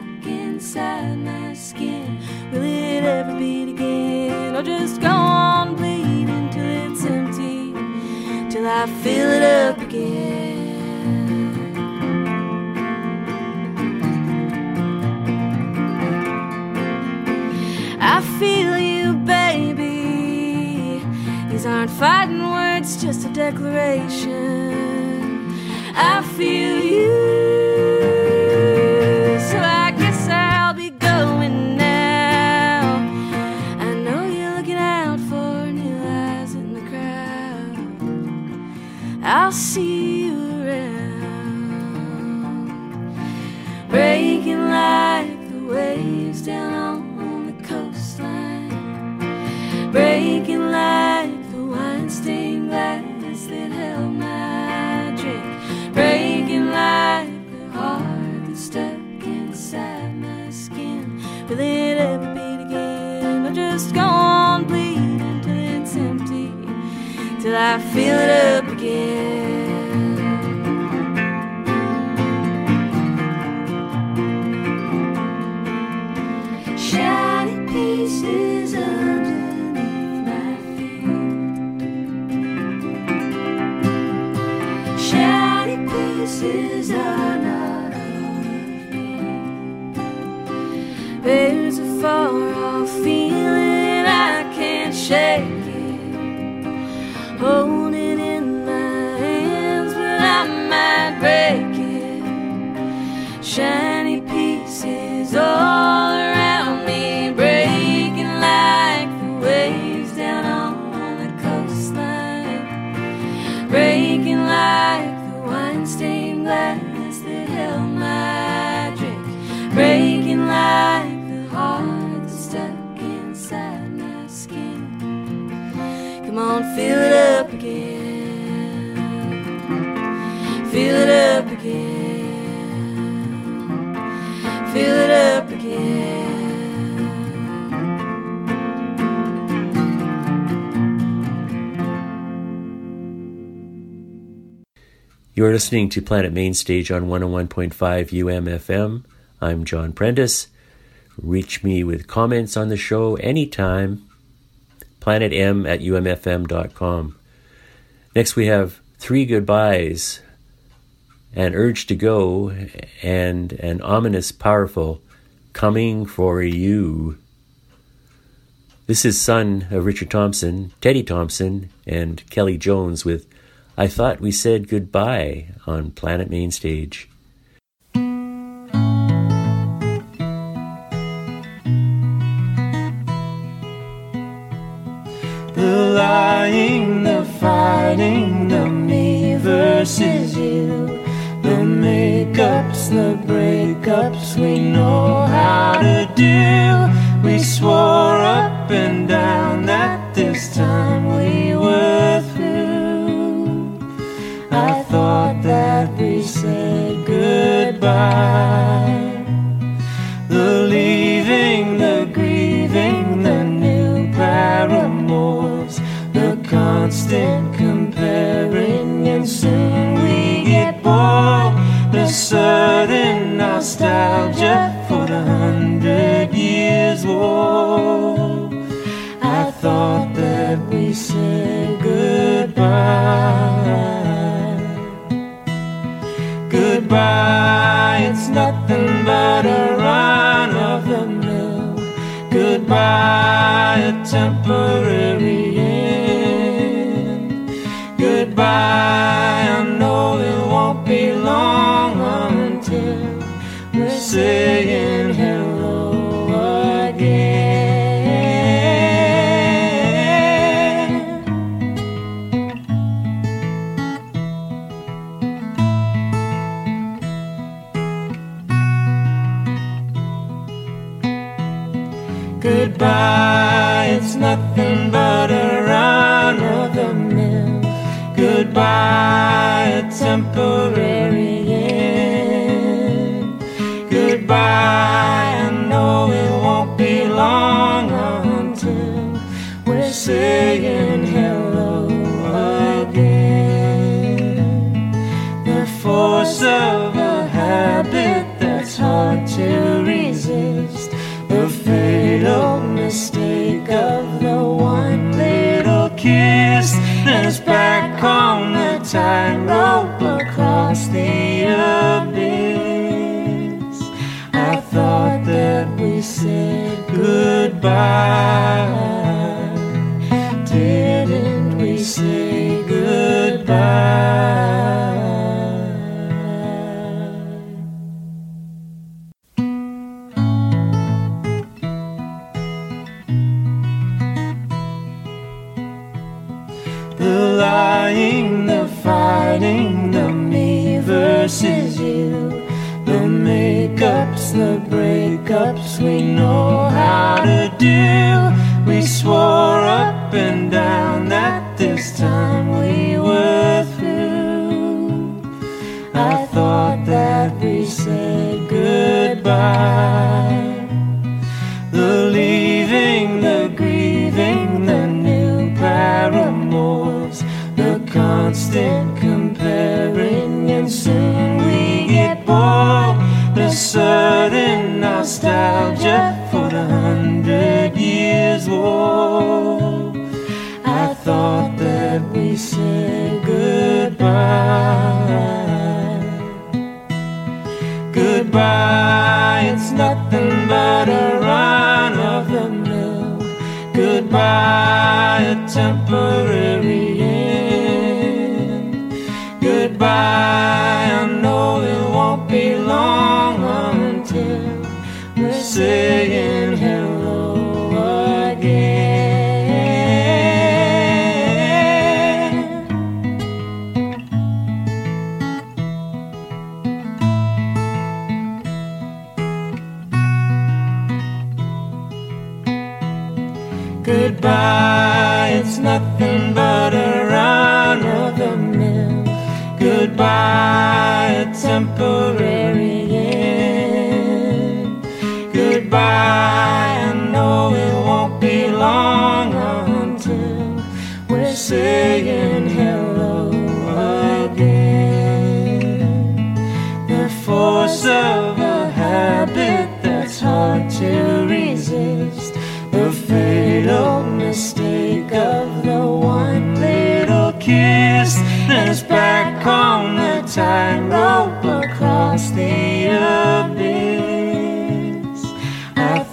inside my skin. Will it ever beat again, or just go on bleeding till it's empty, till I fill it up again? I feel you, baby. These aren't fighting words, just a declaration. I feel you, so I guess I'll be going now. I know you're looking out for new eyes in the crowd. I'll see you around, breaking like the waves down on coastline, breaking like the wine-stained glass that held my drink, breaking like the heart that's stuck inside my skin. Will it ever beat again, or just go on bleeding till it's empty, till I fill it up again? Pieces underneath my feet. Shiny pieces are not all of me. There's a far-off feeling I can't shake it. Hold it in my hands, but I might break it. Shiny pieces all around me, like the waves down on the coastline, breaking like the wine-stained glass that held my drink, breaking like the heart that's stuck inside my skin. Come on, fill it up again. Fill it up again. Fill it up again. You are listening to Planet Mainstage on 101.5 UMFM. I'm John Prentice. Reach me with comments on the show anytime. planetm@umfm.com. Next we have Three Goodbyes, An Urge to Go, and an ominous, powerful Coming for You. This is son of Richard Thompson, Teddy Thompson, and Kelly Jones with I Thought We Said Goodbye on Planet Mainstage. The lying, the fighting, the me versus you, the makeups, the breakups, we know how to do. We swore up and down that this time we were through. I thought that we said goodbye. The leaving, the grieving, the new paramours, the constant comparing, and soon we get bored. The sudden nostalgia for the 100 years war. I thought that we said goodbye. Goodbye, it's nothing but a run of the mill. Goodbye, a temporary end. Goodbye, I know it won't be long until we're saying hello again. Goodbye, it's nothing but a run of the mill. Goodbye, a temporary end. Goodbye, I know it won't be long until we're saying hello again. The force of a habit that's hard to resist, we said goodbye? Didn't we say goodbye? The lying, the fighting, the me versus you, the make-ups, the breakups, we know how to do. We swore up and down that this time we were through. I thought that we said goodbye. The leaving, the grieving, the new paramours, the constant comparing, and soon we get bored. The sudden nostalgia for the 100 Years' War. I thought that we said goodbye. Goodbye, it's nothing but a run of the mill. Goodbye, a temporary end. Goodbye, I know it won't be long until we're saying hello again. Goodbye, it's nothing but a run of the mill. Goodbye, a temporary. Goodbye, I know it won't be long until we're saying hello again. The force of a habit that's hard to resist, the fatal mistake of the one little kiss that's back on the tightrope across the abyss.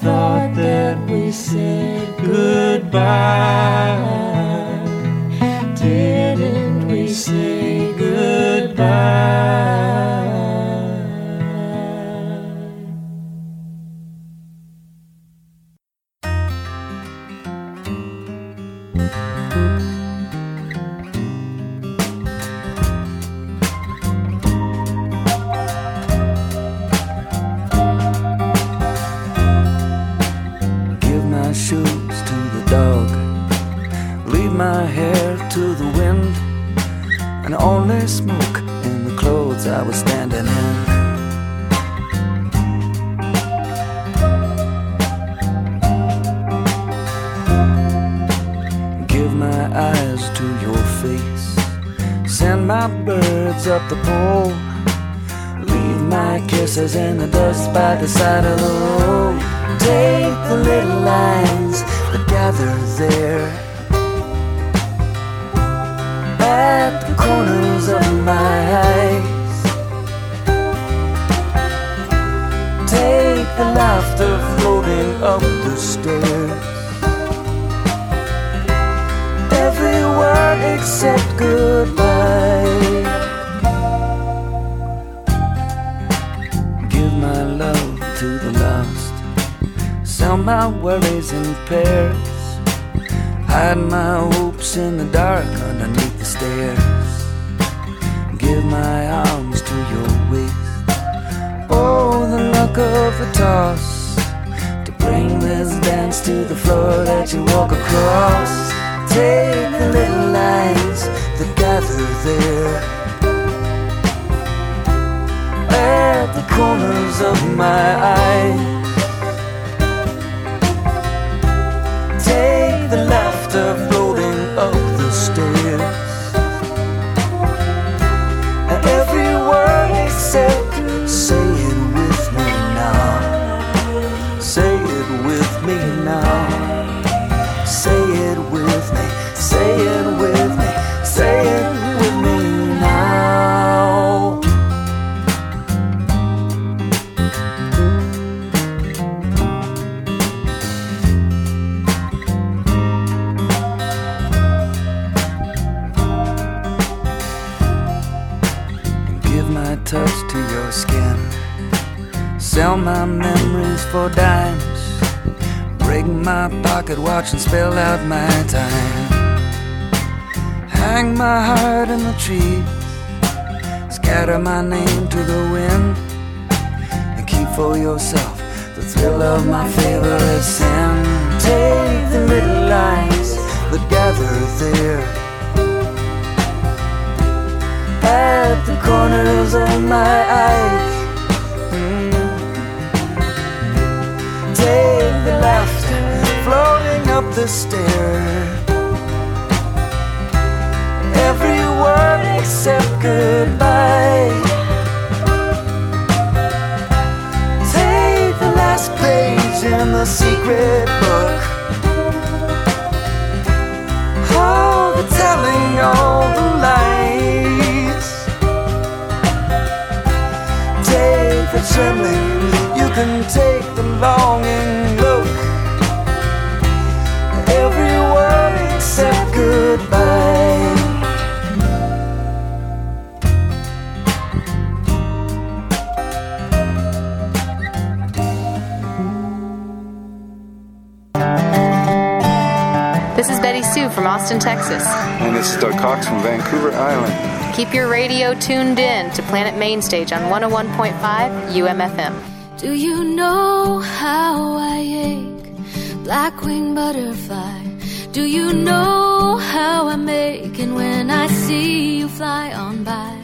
Thought that we said goodbye. Didn't we say goodbye? My hair to the wind, and only smoke in the clothes I was standing in. Give my eyes to your face, send my birds up the pole, leave my kisses in the dust by the side of the road. Take the little lines that gather there at the corners of my eyes. Take the laughter floating up the stairs. Every word except goodbye. Give my love to the lost, sell my worries in pairs, hide my hopes in the dark underneath stairs. Give my arms to your waist. Oh, the luck of the toss to bring this dance to the floor that you walk across. Take the little lines that gather there at the corners of my eyes. Take the laughter floating up the stairs. Except say it with me now. Say it with me now. Say it with me. Say it with me. Say it with me now. all my memories for dimes, breaking my pocket watch and spell out my time, hang my heart in the trees, scatter my name to the wind, and keep for yourself the thrill of my favorite sin. Take the little lies that gather there at the corners of my eyes. Take the laughter floating up the stair, every word except goodbye. Take the last page in the secret book, all the telling, all the lies. Take the trembling, you can take the longing look, every word except goodbye. This is Betty Sue from Austin, Texas. And this is Doug Cox from Vancouver Island. Keep your radio tuned in to Planet Mainstage on 101.5 UMFM. Do you know how I ache, black-winged butterfly? Do you know how I'm aching when I see you fly on by?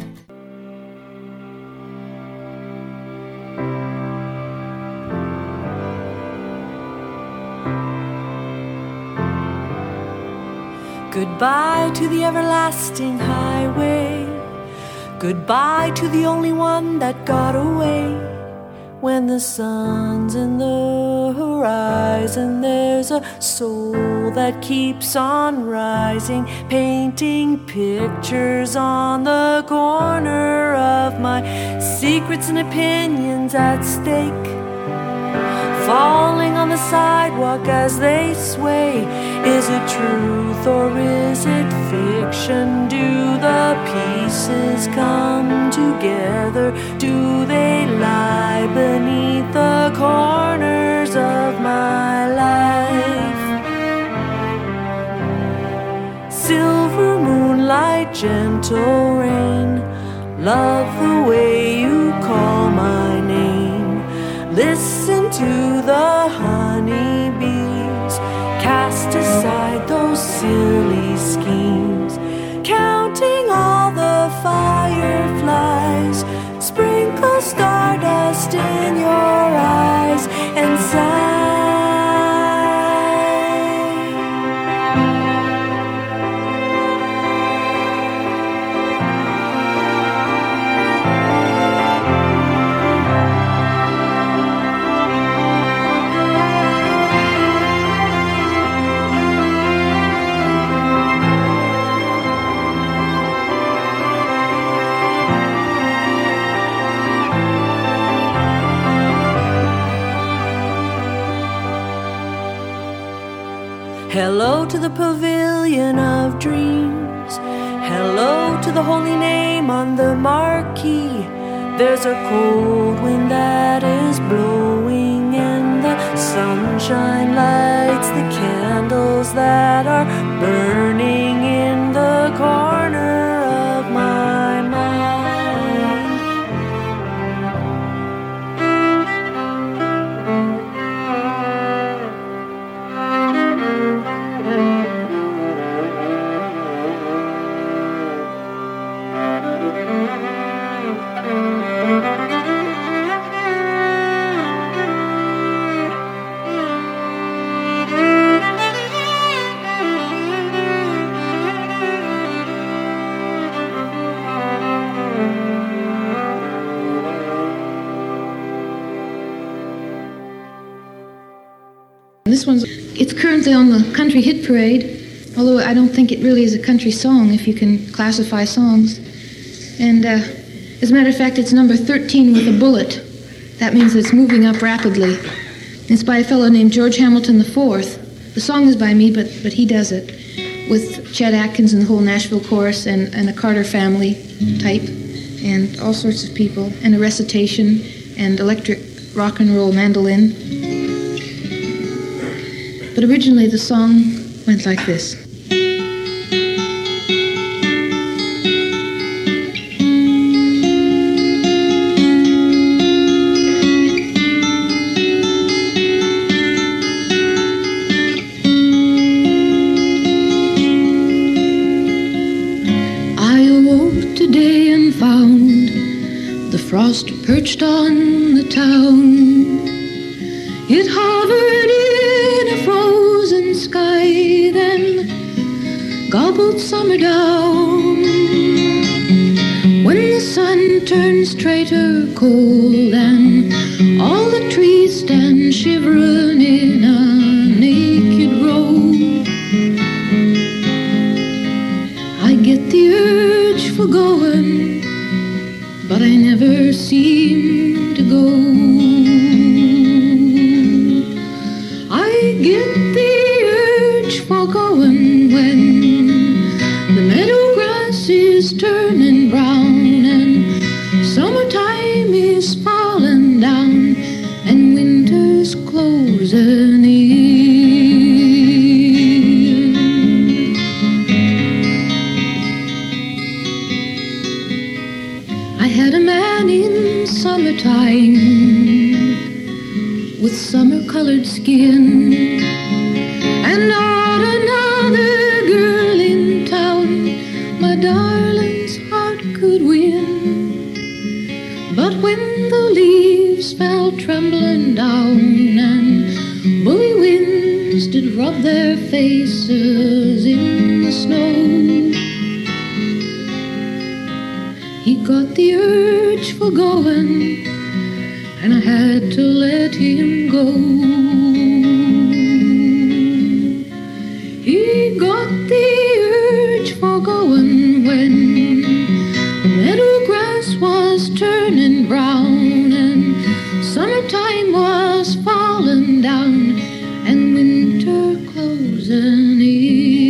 Goodbye to the everlasting highway. Goodbye to the only one that got away. When the sun's in the horizon, there's a soul that keeps on rising, painting pictures on the corner of my secrets and opinions at stake, falling on the sidewalk as they sway. Is it truth or is it fiction? Do the pieces come together? Do they lie beneath the corners of my life? Silver moonlight, gentle rain, love the way you call my name. Listen to the honeybees, cast aside those silly schemes, counting all the fireflies, sprinkle stardust in your eyes and hello to the pavilion of dreams. Hello to the holy name on the marquee. There's a cold wind that is blowing, and the sunshine lights the candles that are burning in the corner of my This one's, it's currently on the country hit parade, although I don't think it really is a country song, if you can classify songs. And as a matter of fact, it's number 13 with a bullet. That means it's moving up rapidly. It's by a fellow named George Hamilton IV. The song is by me, but he does it with Chet Atkins and the whole Nashville chorus and a Carter family type and all sorts of people and a recitation and electric rock and roll mandolin. But originally the song went like this. Frost perched on the town, it hovered in a frozen sky, then gobbled summer down. When the sun turns traitor cold and all the trees stand shivering in a naked row, I get the urge for going, but I never seem to go. I get the urge for going when the meadow grass is turning brown and summertime is falling down and winter's closing in. Summertime with summer colored skin, and not another girl in town my darling's heart could win. But when the leaves fell trembling down and bully winds did rub their faces in the snow, he got the urge for going, and I had to let him go. He got the urge for going when the meadow grass was turning brown and summertime was falling down and winter closing in.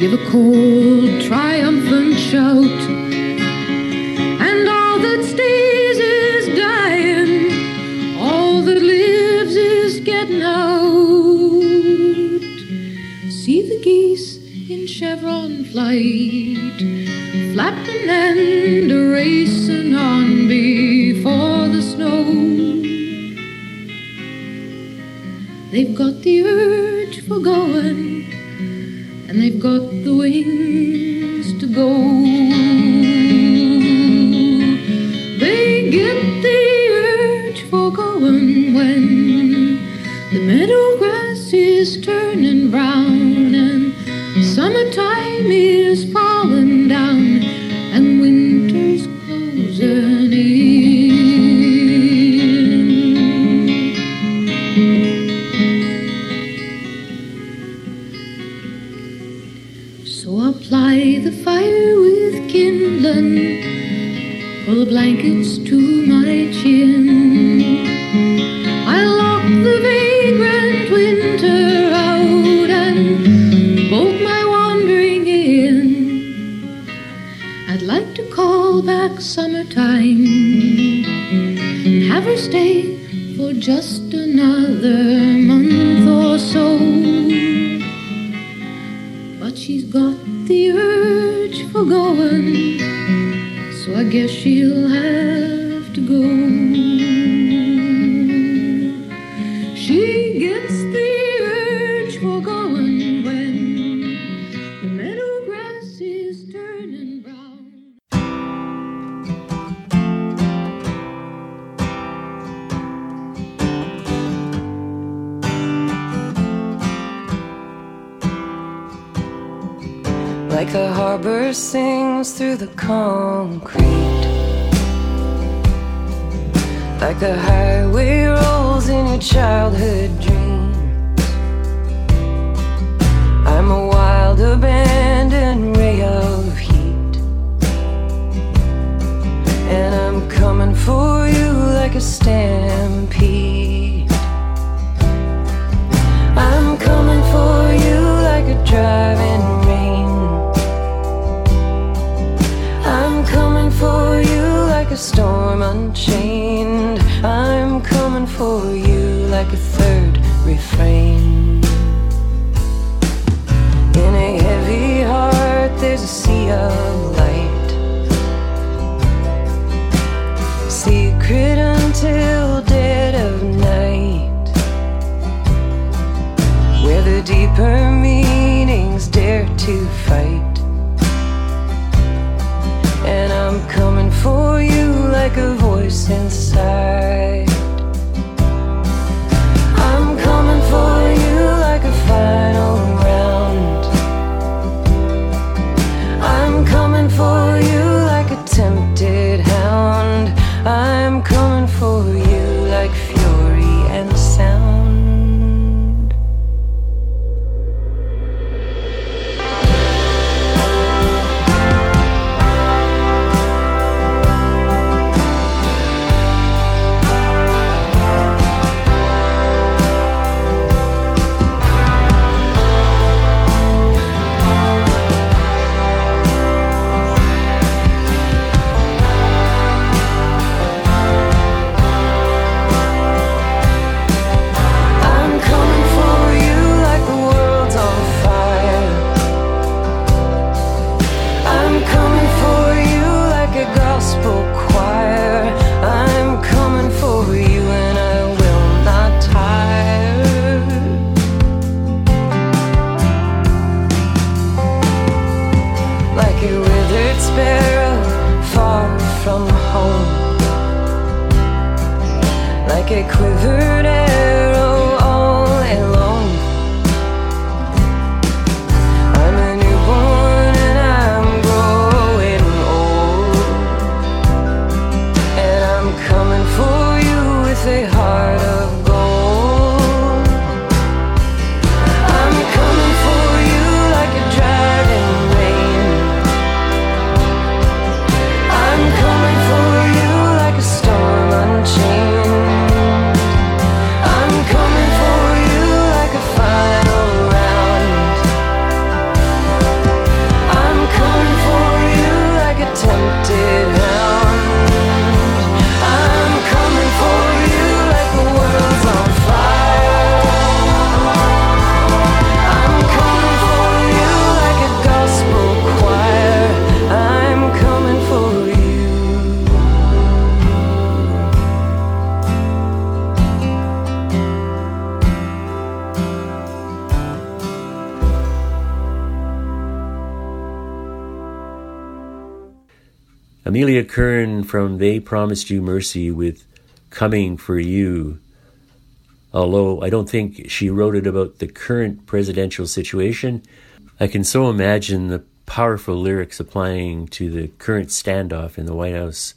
Give a cold, triumphant shout, and all that stays is dying, all that lives is getting out. See the geese in chevron flight, flapping and racing on before the snow. They've got the urge for going, and they've got the wings to go. They get the urge for going when the meadow grass is turning brown and summertime is falling down and winter's closing in. Pull the blankets to my chin, I lock the vagrant winter out and bolt my wandering in. I'd like to call back summertime and have her stay for just another month or so, but she's got the urge for going, so I guess she'll have to go. She gets the urge for going when the meadow grass is turning brown. Like the harbor sings through the concrete, like the highway rolls in your childhood dreams. I'm a wild abandoned ray of heat, and I'm coming for you like a stampede. third refrain. In a heavy heart there's a sea of light, secret until dead of night, where the deeper meanings dare to fight. And I'm coming for you like a voice inside. I'm coming for you like a final round. I'm coming for you like a tempted hound. I'm coming for you like fury and sound. A quivered arrow all alone. I'm a newborn and I'm growing old, and I'm coming for you with a heart of gold. I'm coming for you like a driving rain. I'm coming for you like a storm unchained. Amelia Curran from They Promised You Mercy with Coming For You, although I don't think she wrote it about the current presidential situation. I can so imagine the powerful lyrics applying to the current standoff in the White House.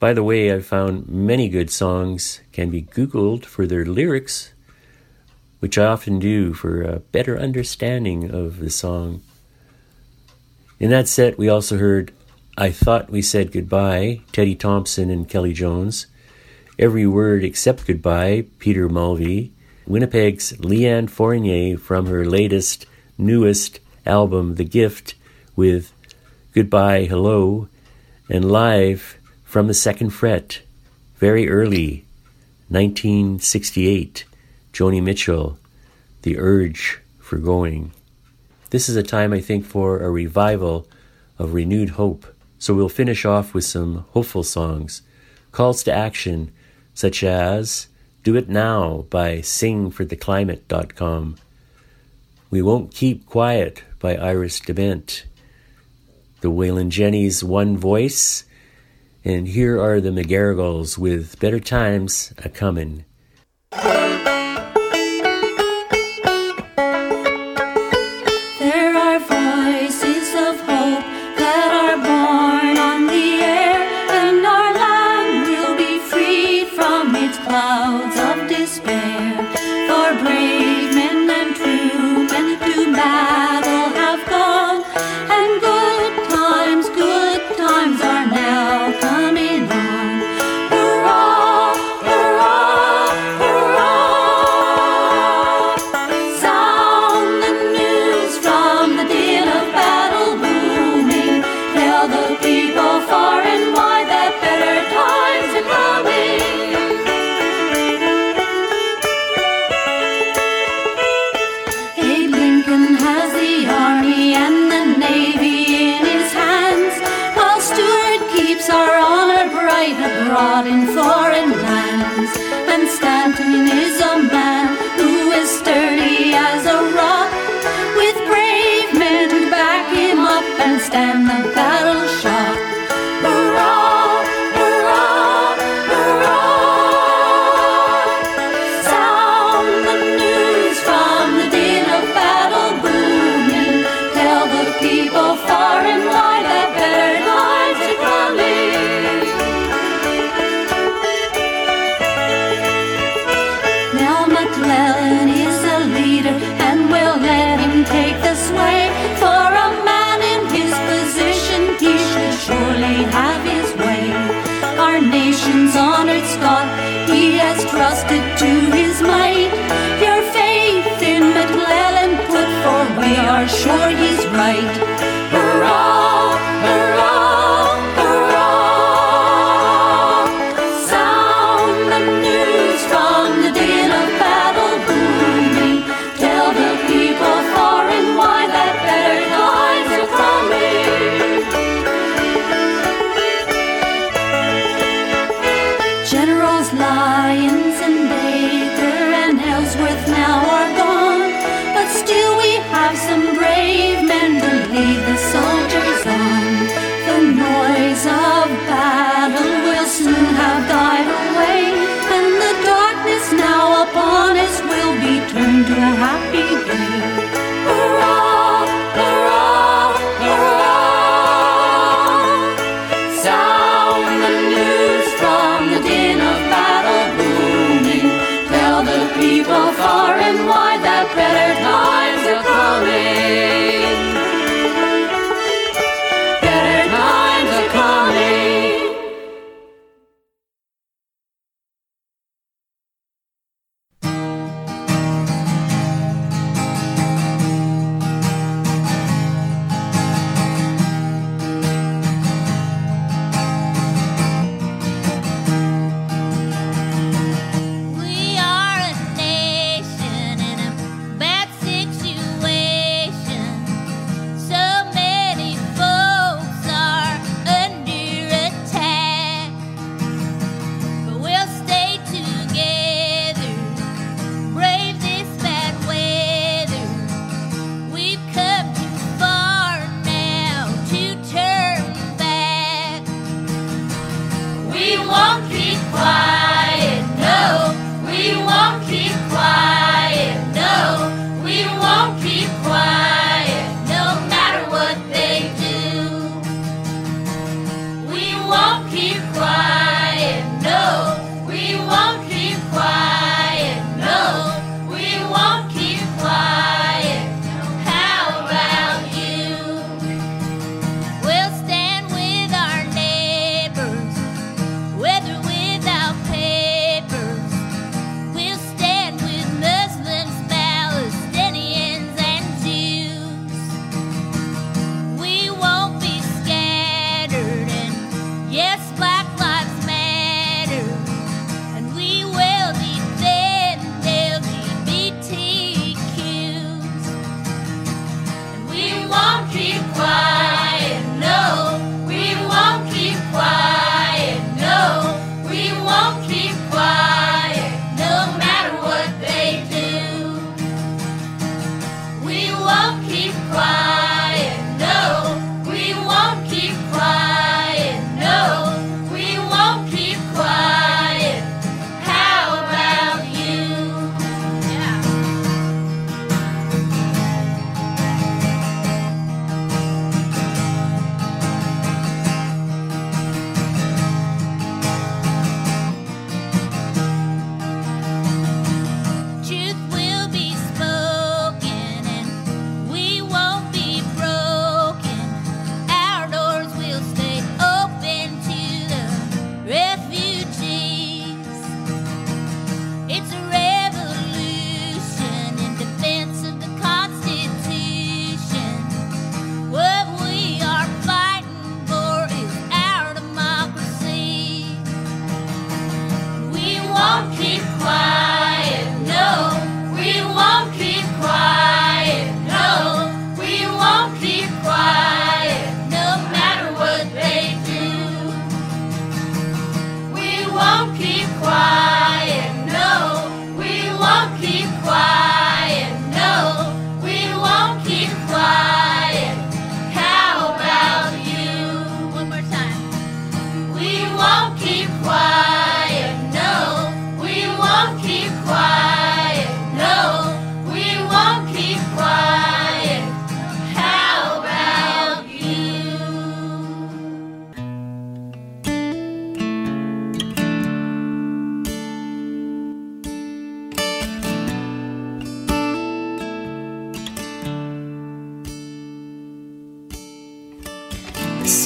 By the way, I've found many good songs can be Googled for their lyrics, which I often do for a better understanding of the song. In that set, we also heard I Thought We Said Goodbye, Teddy Thompson and Kelly Jones. Every Word Except Goodbye, Peter Mulvey. Winnipeg's Leanne Fournier from her latest, newest album, The Gift, with Goodbye, Hello. And live from the second fret, very early, 1968, Joni Mitchell, The Urge for Going. This is a time, I think, for a revival of renewed hope. So we'll finish off with some hopeful songs, calls to action, such as Do It Now by singfortheclimate.com, We Won't Keep Quiet by Iris DeBent, the Waylon Jennings One Voice, and here are the McGarrigles with Better Times A Comin'. Coming on, hurrah, hurrah, hurrah, McClellan is a leader, and we'll let him take the sway. For a man in his position, he should surely have his way. Our nation's honored Scot, he has trusted to his might. Your faith in McClellan put, for we are sure he's right. Hurrah, hurrah, hurrah! Sound the news from the din of battle booming. Tell the people far and wide that better times are coming. Generals Lyons and Baker and Ellsworth now are gone, but still we have some brave men to lead the soldiers on. The noise of battle will soon have died away, and the darkness now upon us will be turned to a happy day. Hurrah, hurrah, hurrah! Sound the news from the din of battle booming. Tell the people far and wide that better times are coming. We are a nation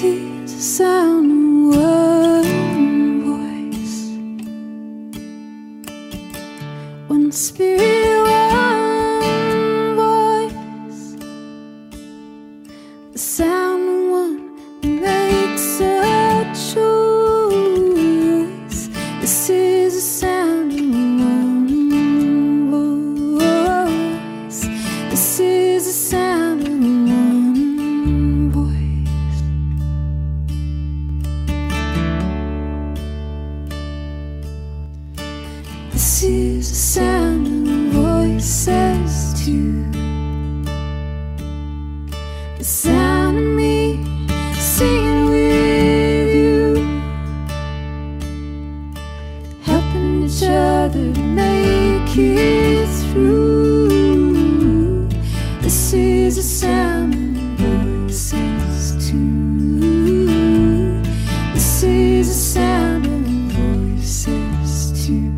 cities, the sound of one voice, one spirit, one voice, the sound of one that makes a choice. This is the sound of one voice. This is the sound of one voice. This is the sound of voices too. The sound of me singing with you, helping each other to make it through. This is the sound of voices too. This is the sound of voices too.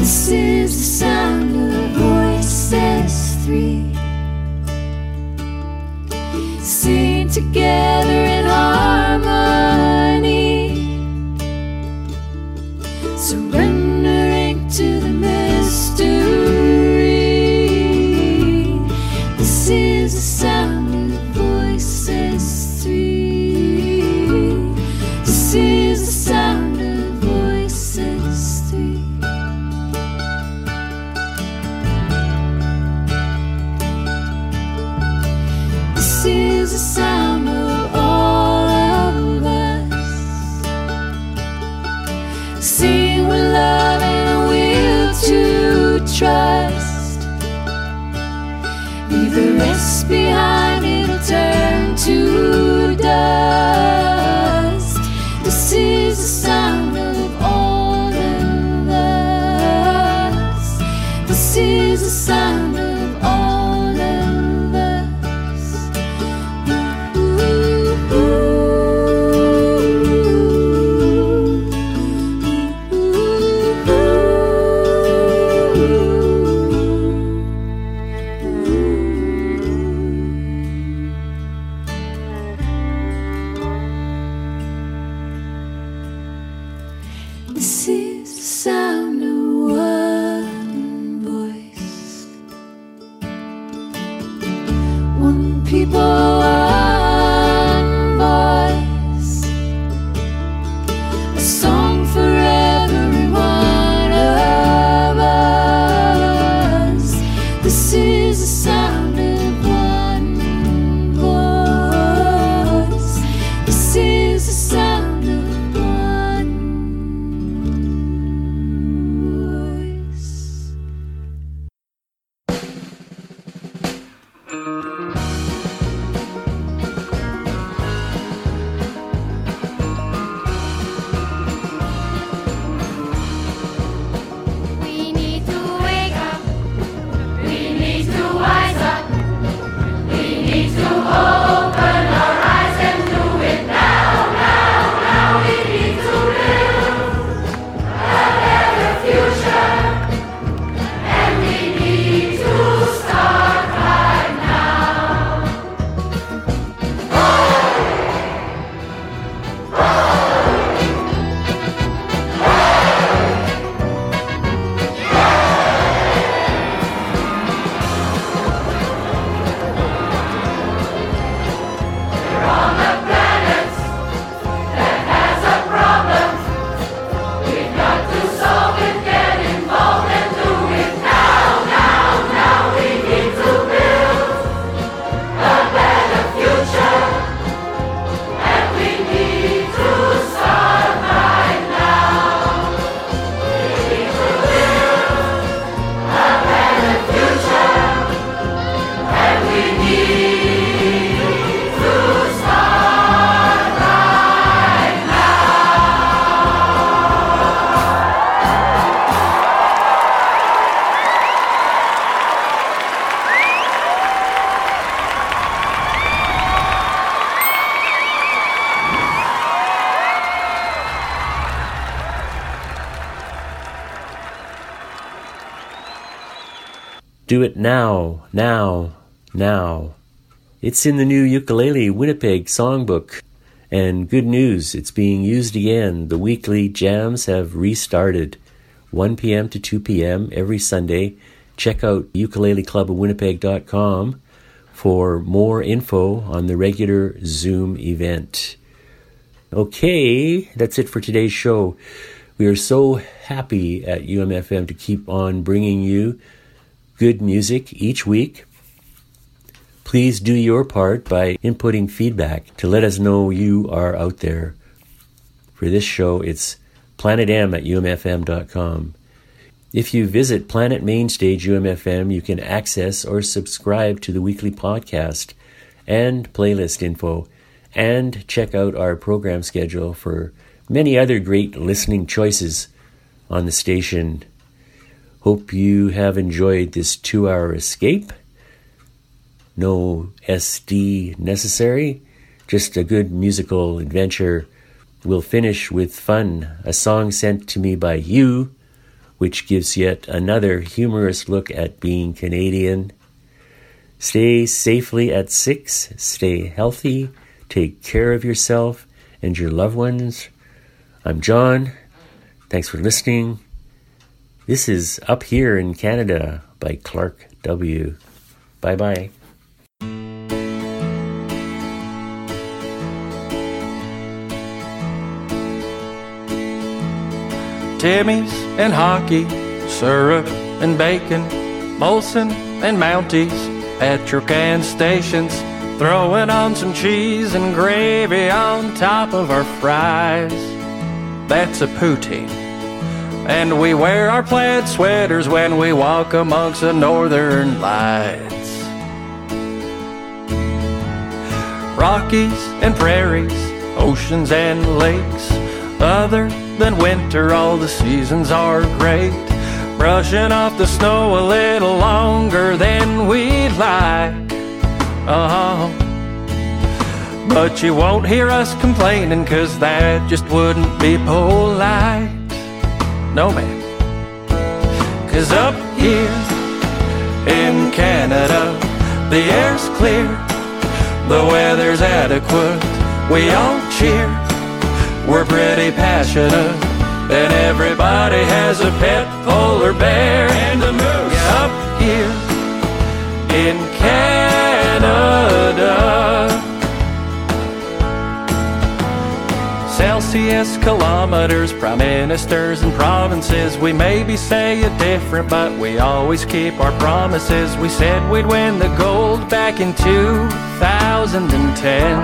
This is the sound of voices three, sing together in harmony, surrendering to the mystery. This is the sound of voices three. This is the sound of voices three. This is the sound of all of us. Sing with love and a will to trust. Leave the rest behind, it'll turn to dust. This is the sound of all of us. This is the sound of all of us. This is the sound of one voice, one people, one voice, a song for every one of us. This is the sound of one voice. This is the sound of one Do it now, now, now. It's in the new Ukulele Winnipeg songbook. And good news, it's being used again. The weekly jams have restarted. 1 p.m. to 2 p.m. every Sunday. Check out ukuleleclubofwinnipeg.com for more info on the regular Zoom event. Okay, that's it for today's show. We are so happy at UMFM to keep on bringing you good music each week. Please do your part by inputting feedback to let us know you are out there. For this show, it's planetm@umfm.com. If you visit Planet Mainstage UMFM, you can access or subscribe to the weekly podcast and playlist info, and check out our program schedule for many other great listening choices on the station. Hope you have enjoyed this 2-hour escape. No SD necessary, just a good musical adventure. We'll finish with fun, a song sent to me by you, which gives yet another humorous look at being Canadian. Stay safely at 6, stay healthy, take care of yourself and your loved ones. I'm John. Thanks for listening. This is Up Here in Canada by Clark W. Bye-bye. Timmies and hockey, syrup and bacon, Molson and Mounties at your can stations, throwing on some cheese and gravy on top of our fries. That's a poutine. And we wear our plaid sweaters when we walk amongst the northern lights. Rockies and prairies, oceans and lakes, other than winter, all the seasons are great. Brushing off the snow a little longer than we'd like. Uh-huh. But you won't hear us complaining, 'cause that just wouldn't be polite. No, man. 'Cause up here in Canada, the air's clear, the weather's adequate, we all cheer. We're pretty passionate, and everybody has a pet polar bear and a moose. Yeah, up here in Canada. Celsius, kilometers, prime ministers and provinces. We maybe say it different, but we always keep our promises. We said we'd win the gold back in 2010,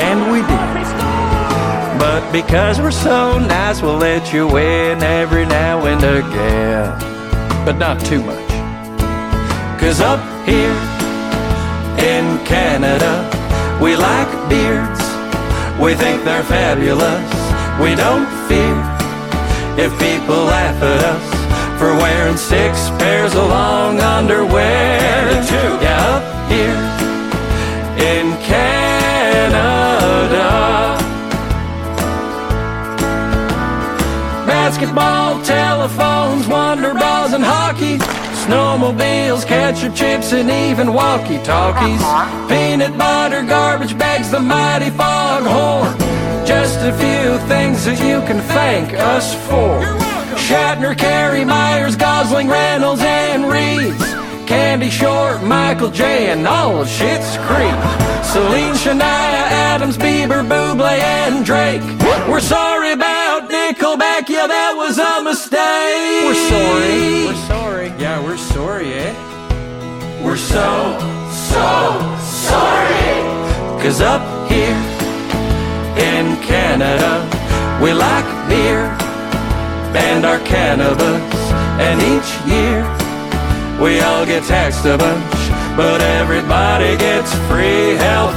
and we did. But because we're so nice, we'll let you win every now and again. But not too much. 'Cause up here in Canada, we like beards. We think they're fabulous. We don't fear if people laugh at us for wearing 6 pairs of long underwear. And 2. Yeah, up here in Canada. Basketball, telephones, wonder balls and hockey, snowmobiles, ketchup chips and even walkie-talkies, peanut butter, garbage bags, the mighty foghorn. Just a few things that you can thank us for. Shatner, Carey, Myers, Gosling, Reynolds and Reeves, Candy Short, Michael J and all of Schitt's Creek, Celine, Shania, Adams, Bieber, Bublé and Drake. We're sorry about Nickelback, yeah, that was a mistake. We're sorry, yeah, we're sorry, eh? We're so, so sorry. 'Cause up here in Canada, we like beer and our cannabis, and each year we all get taxed a bunch, but everybody gets free health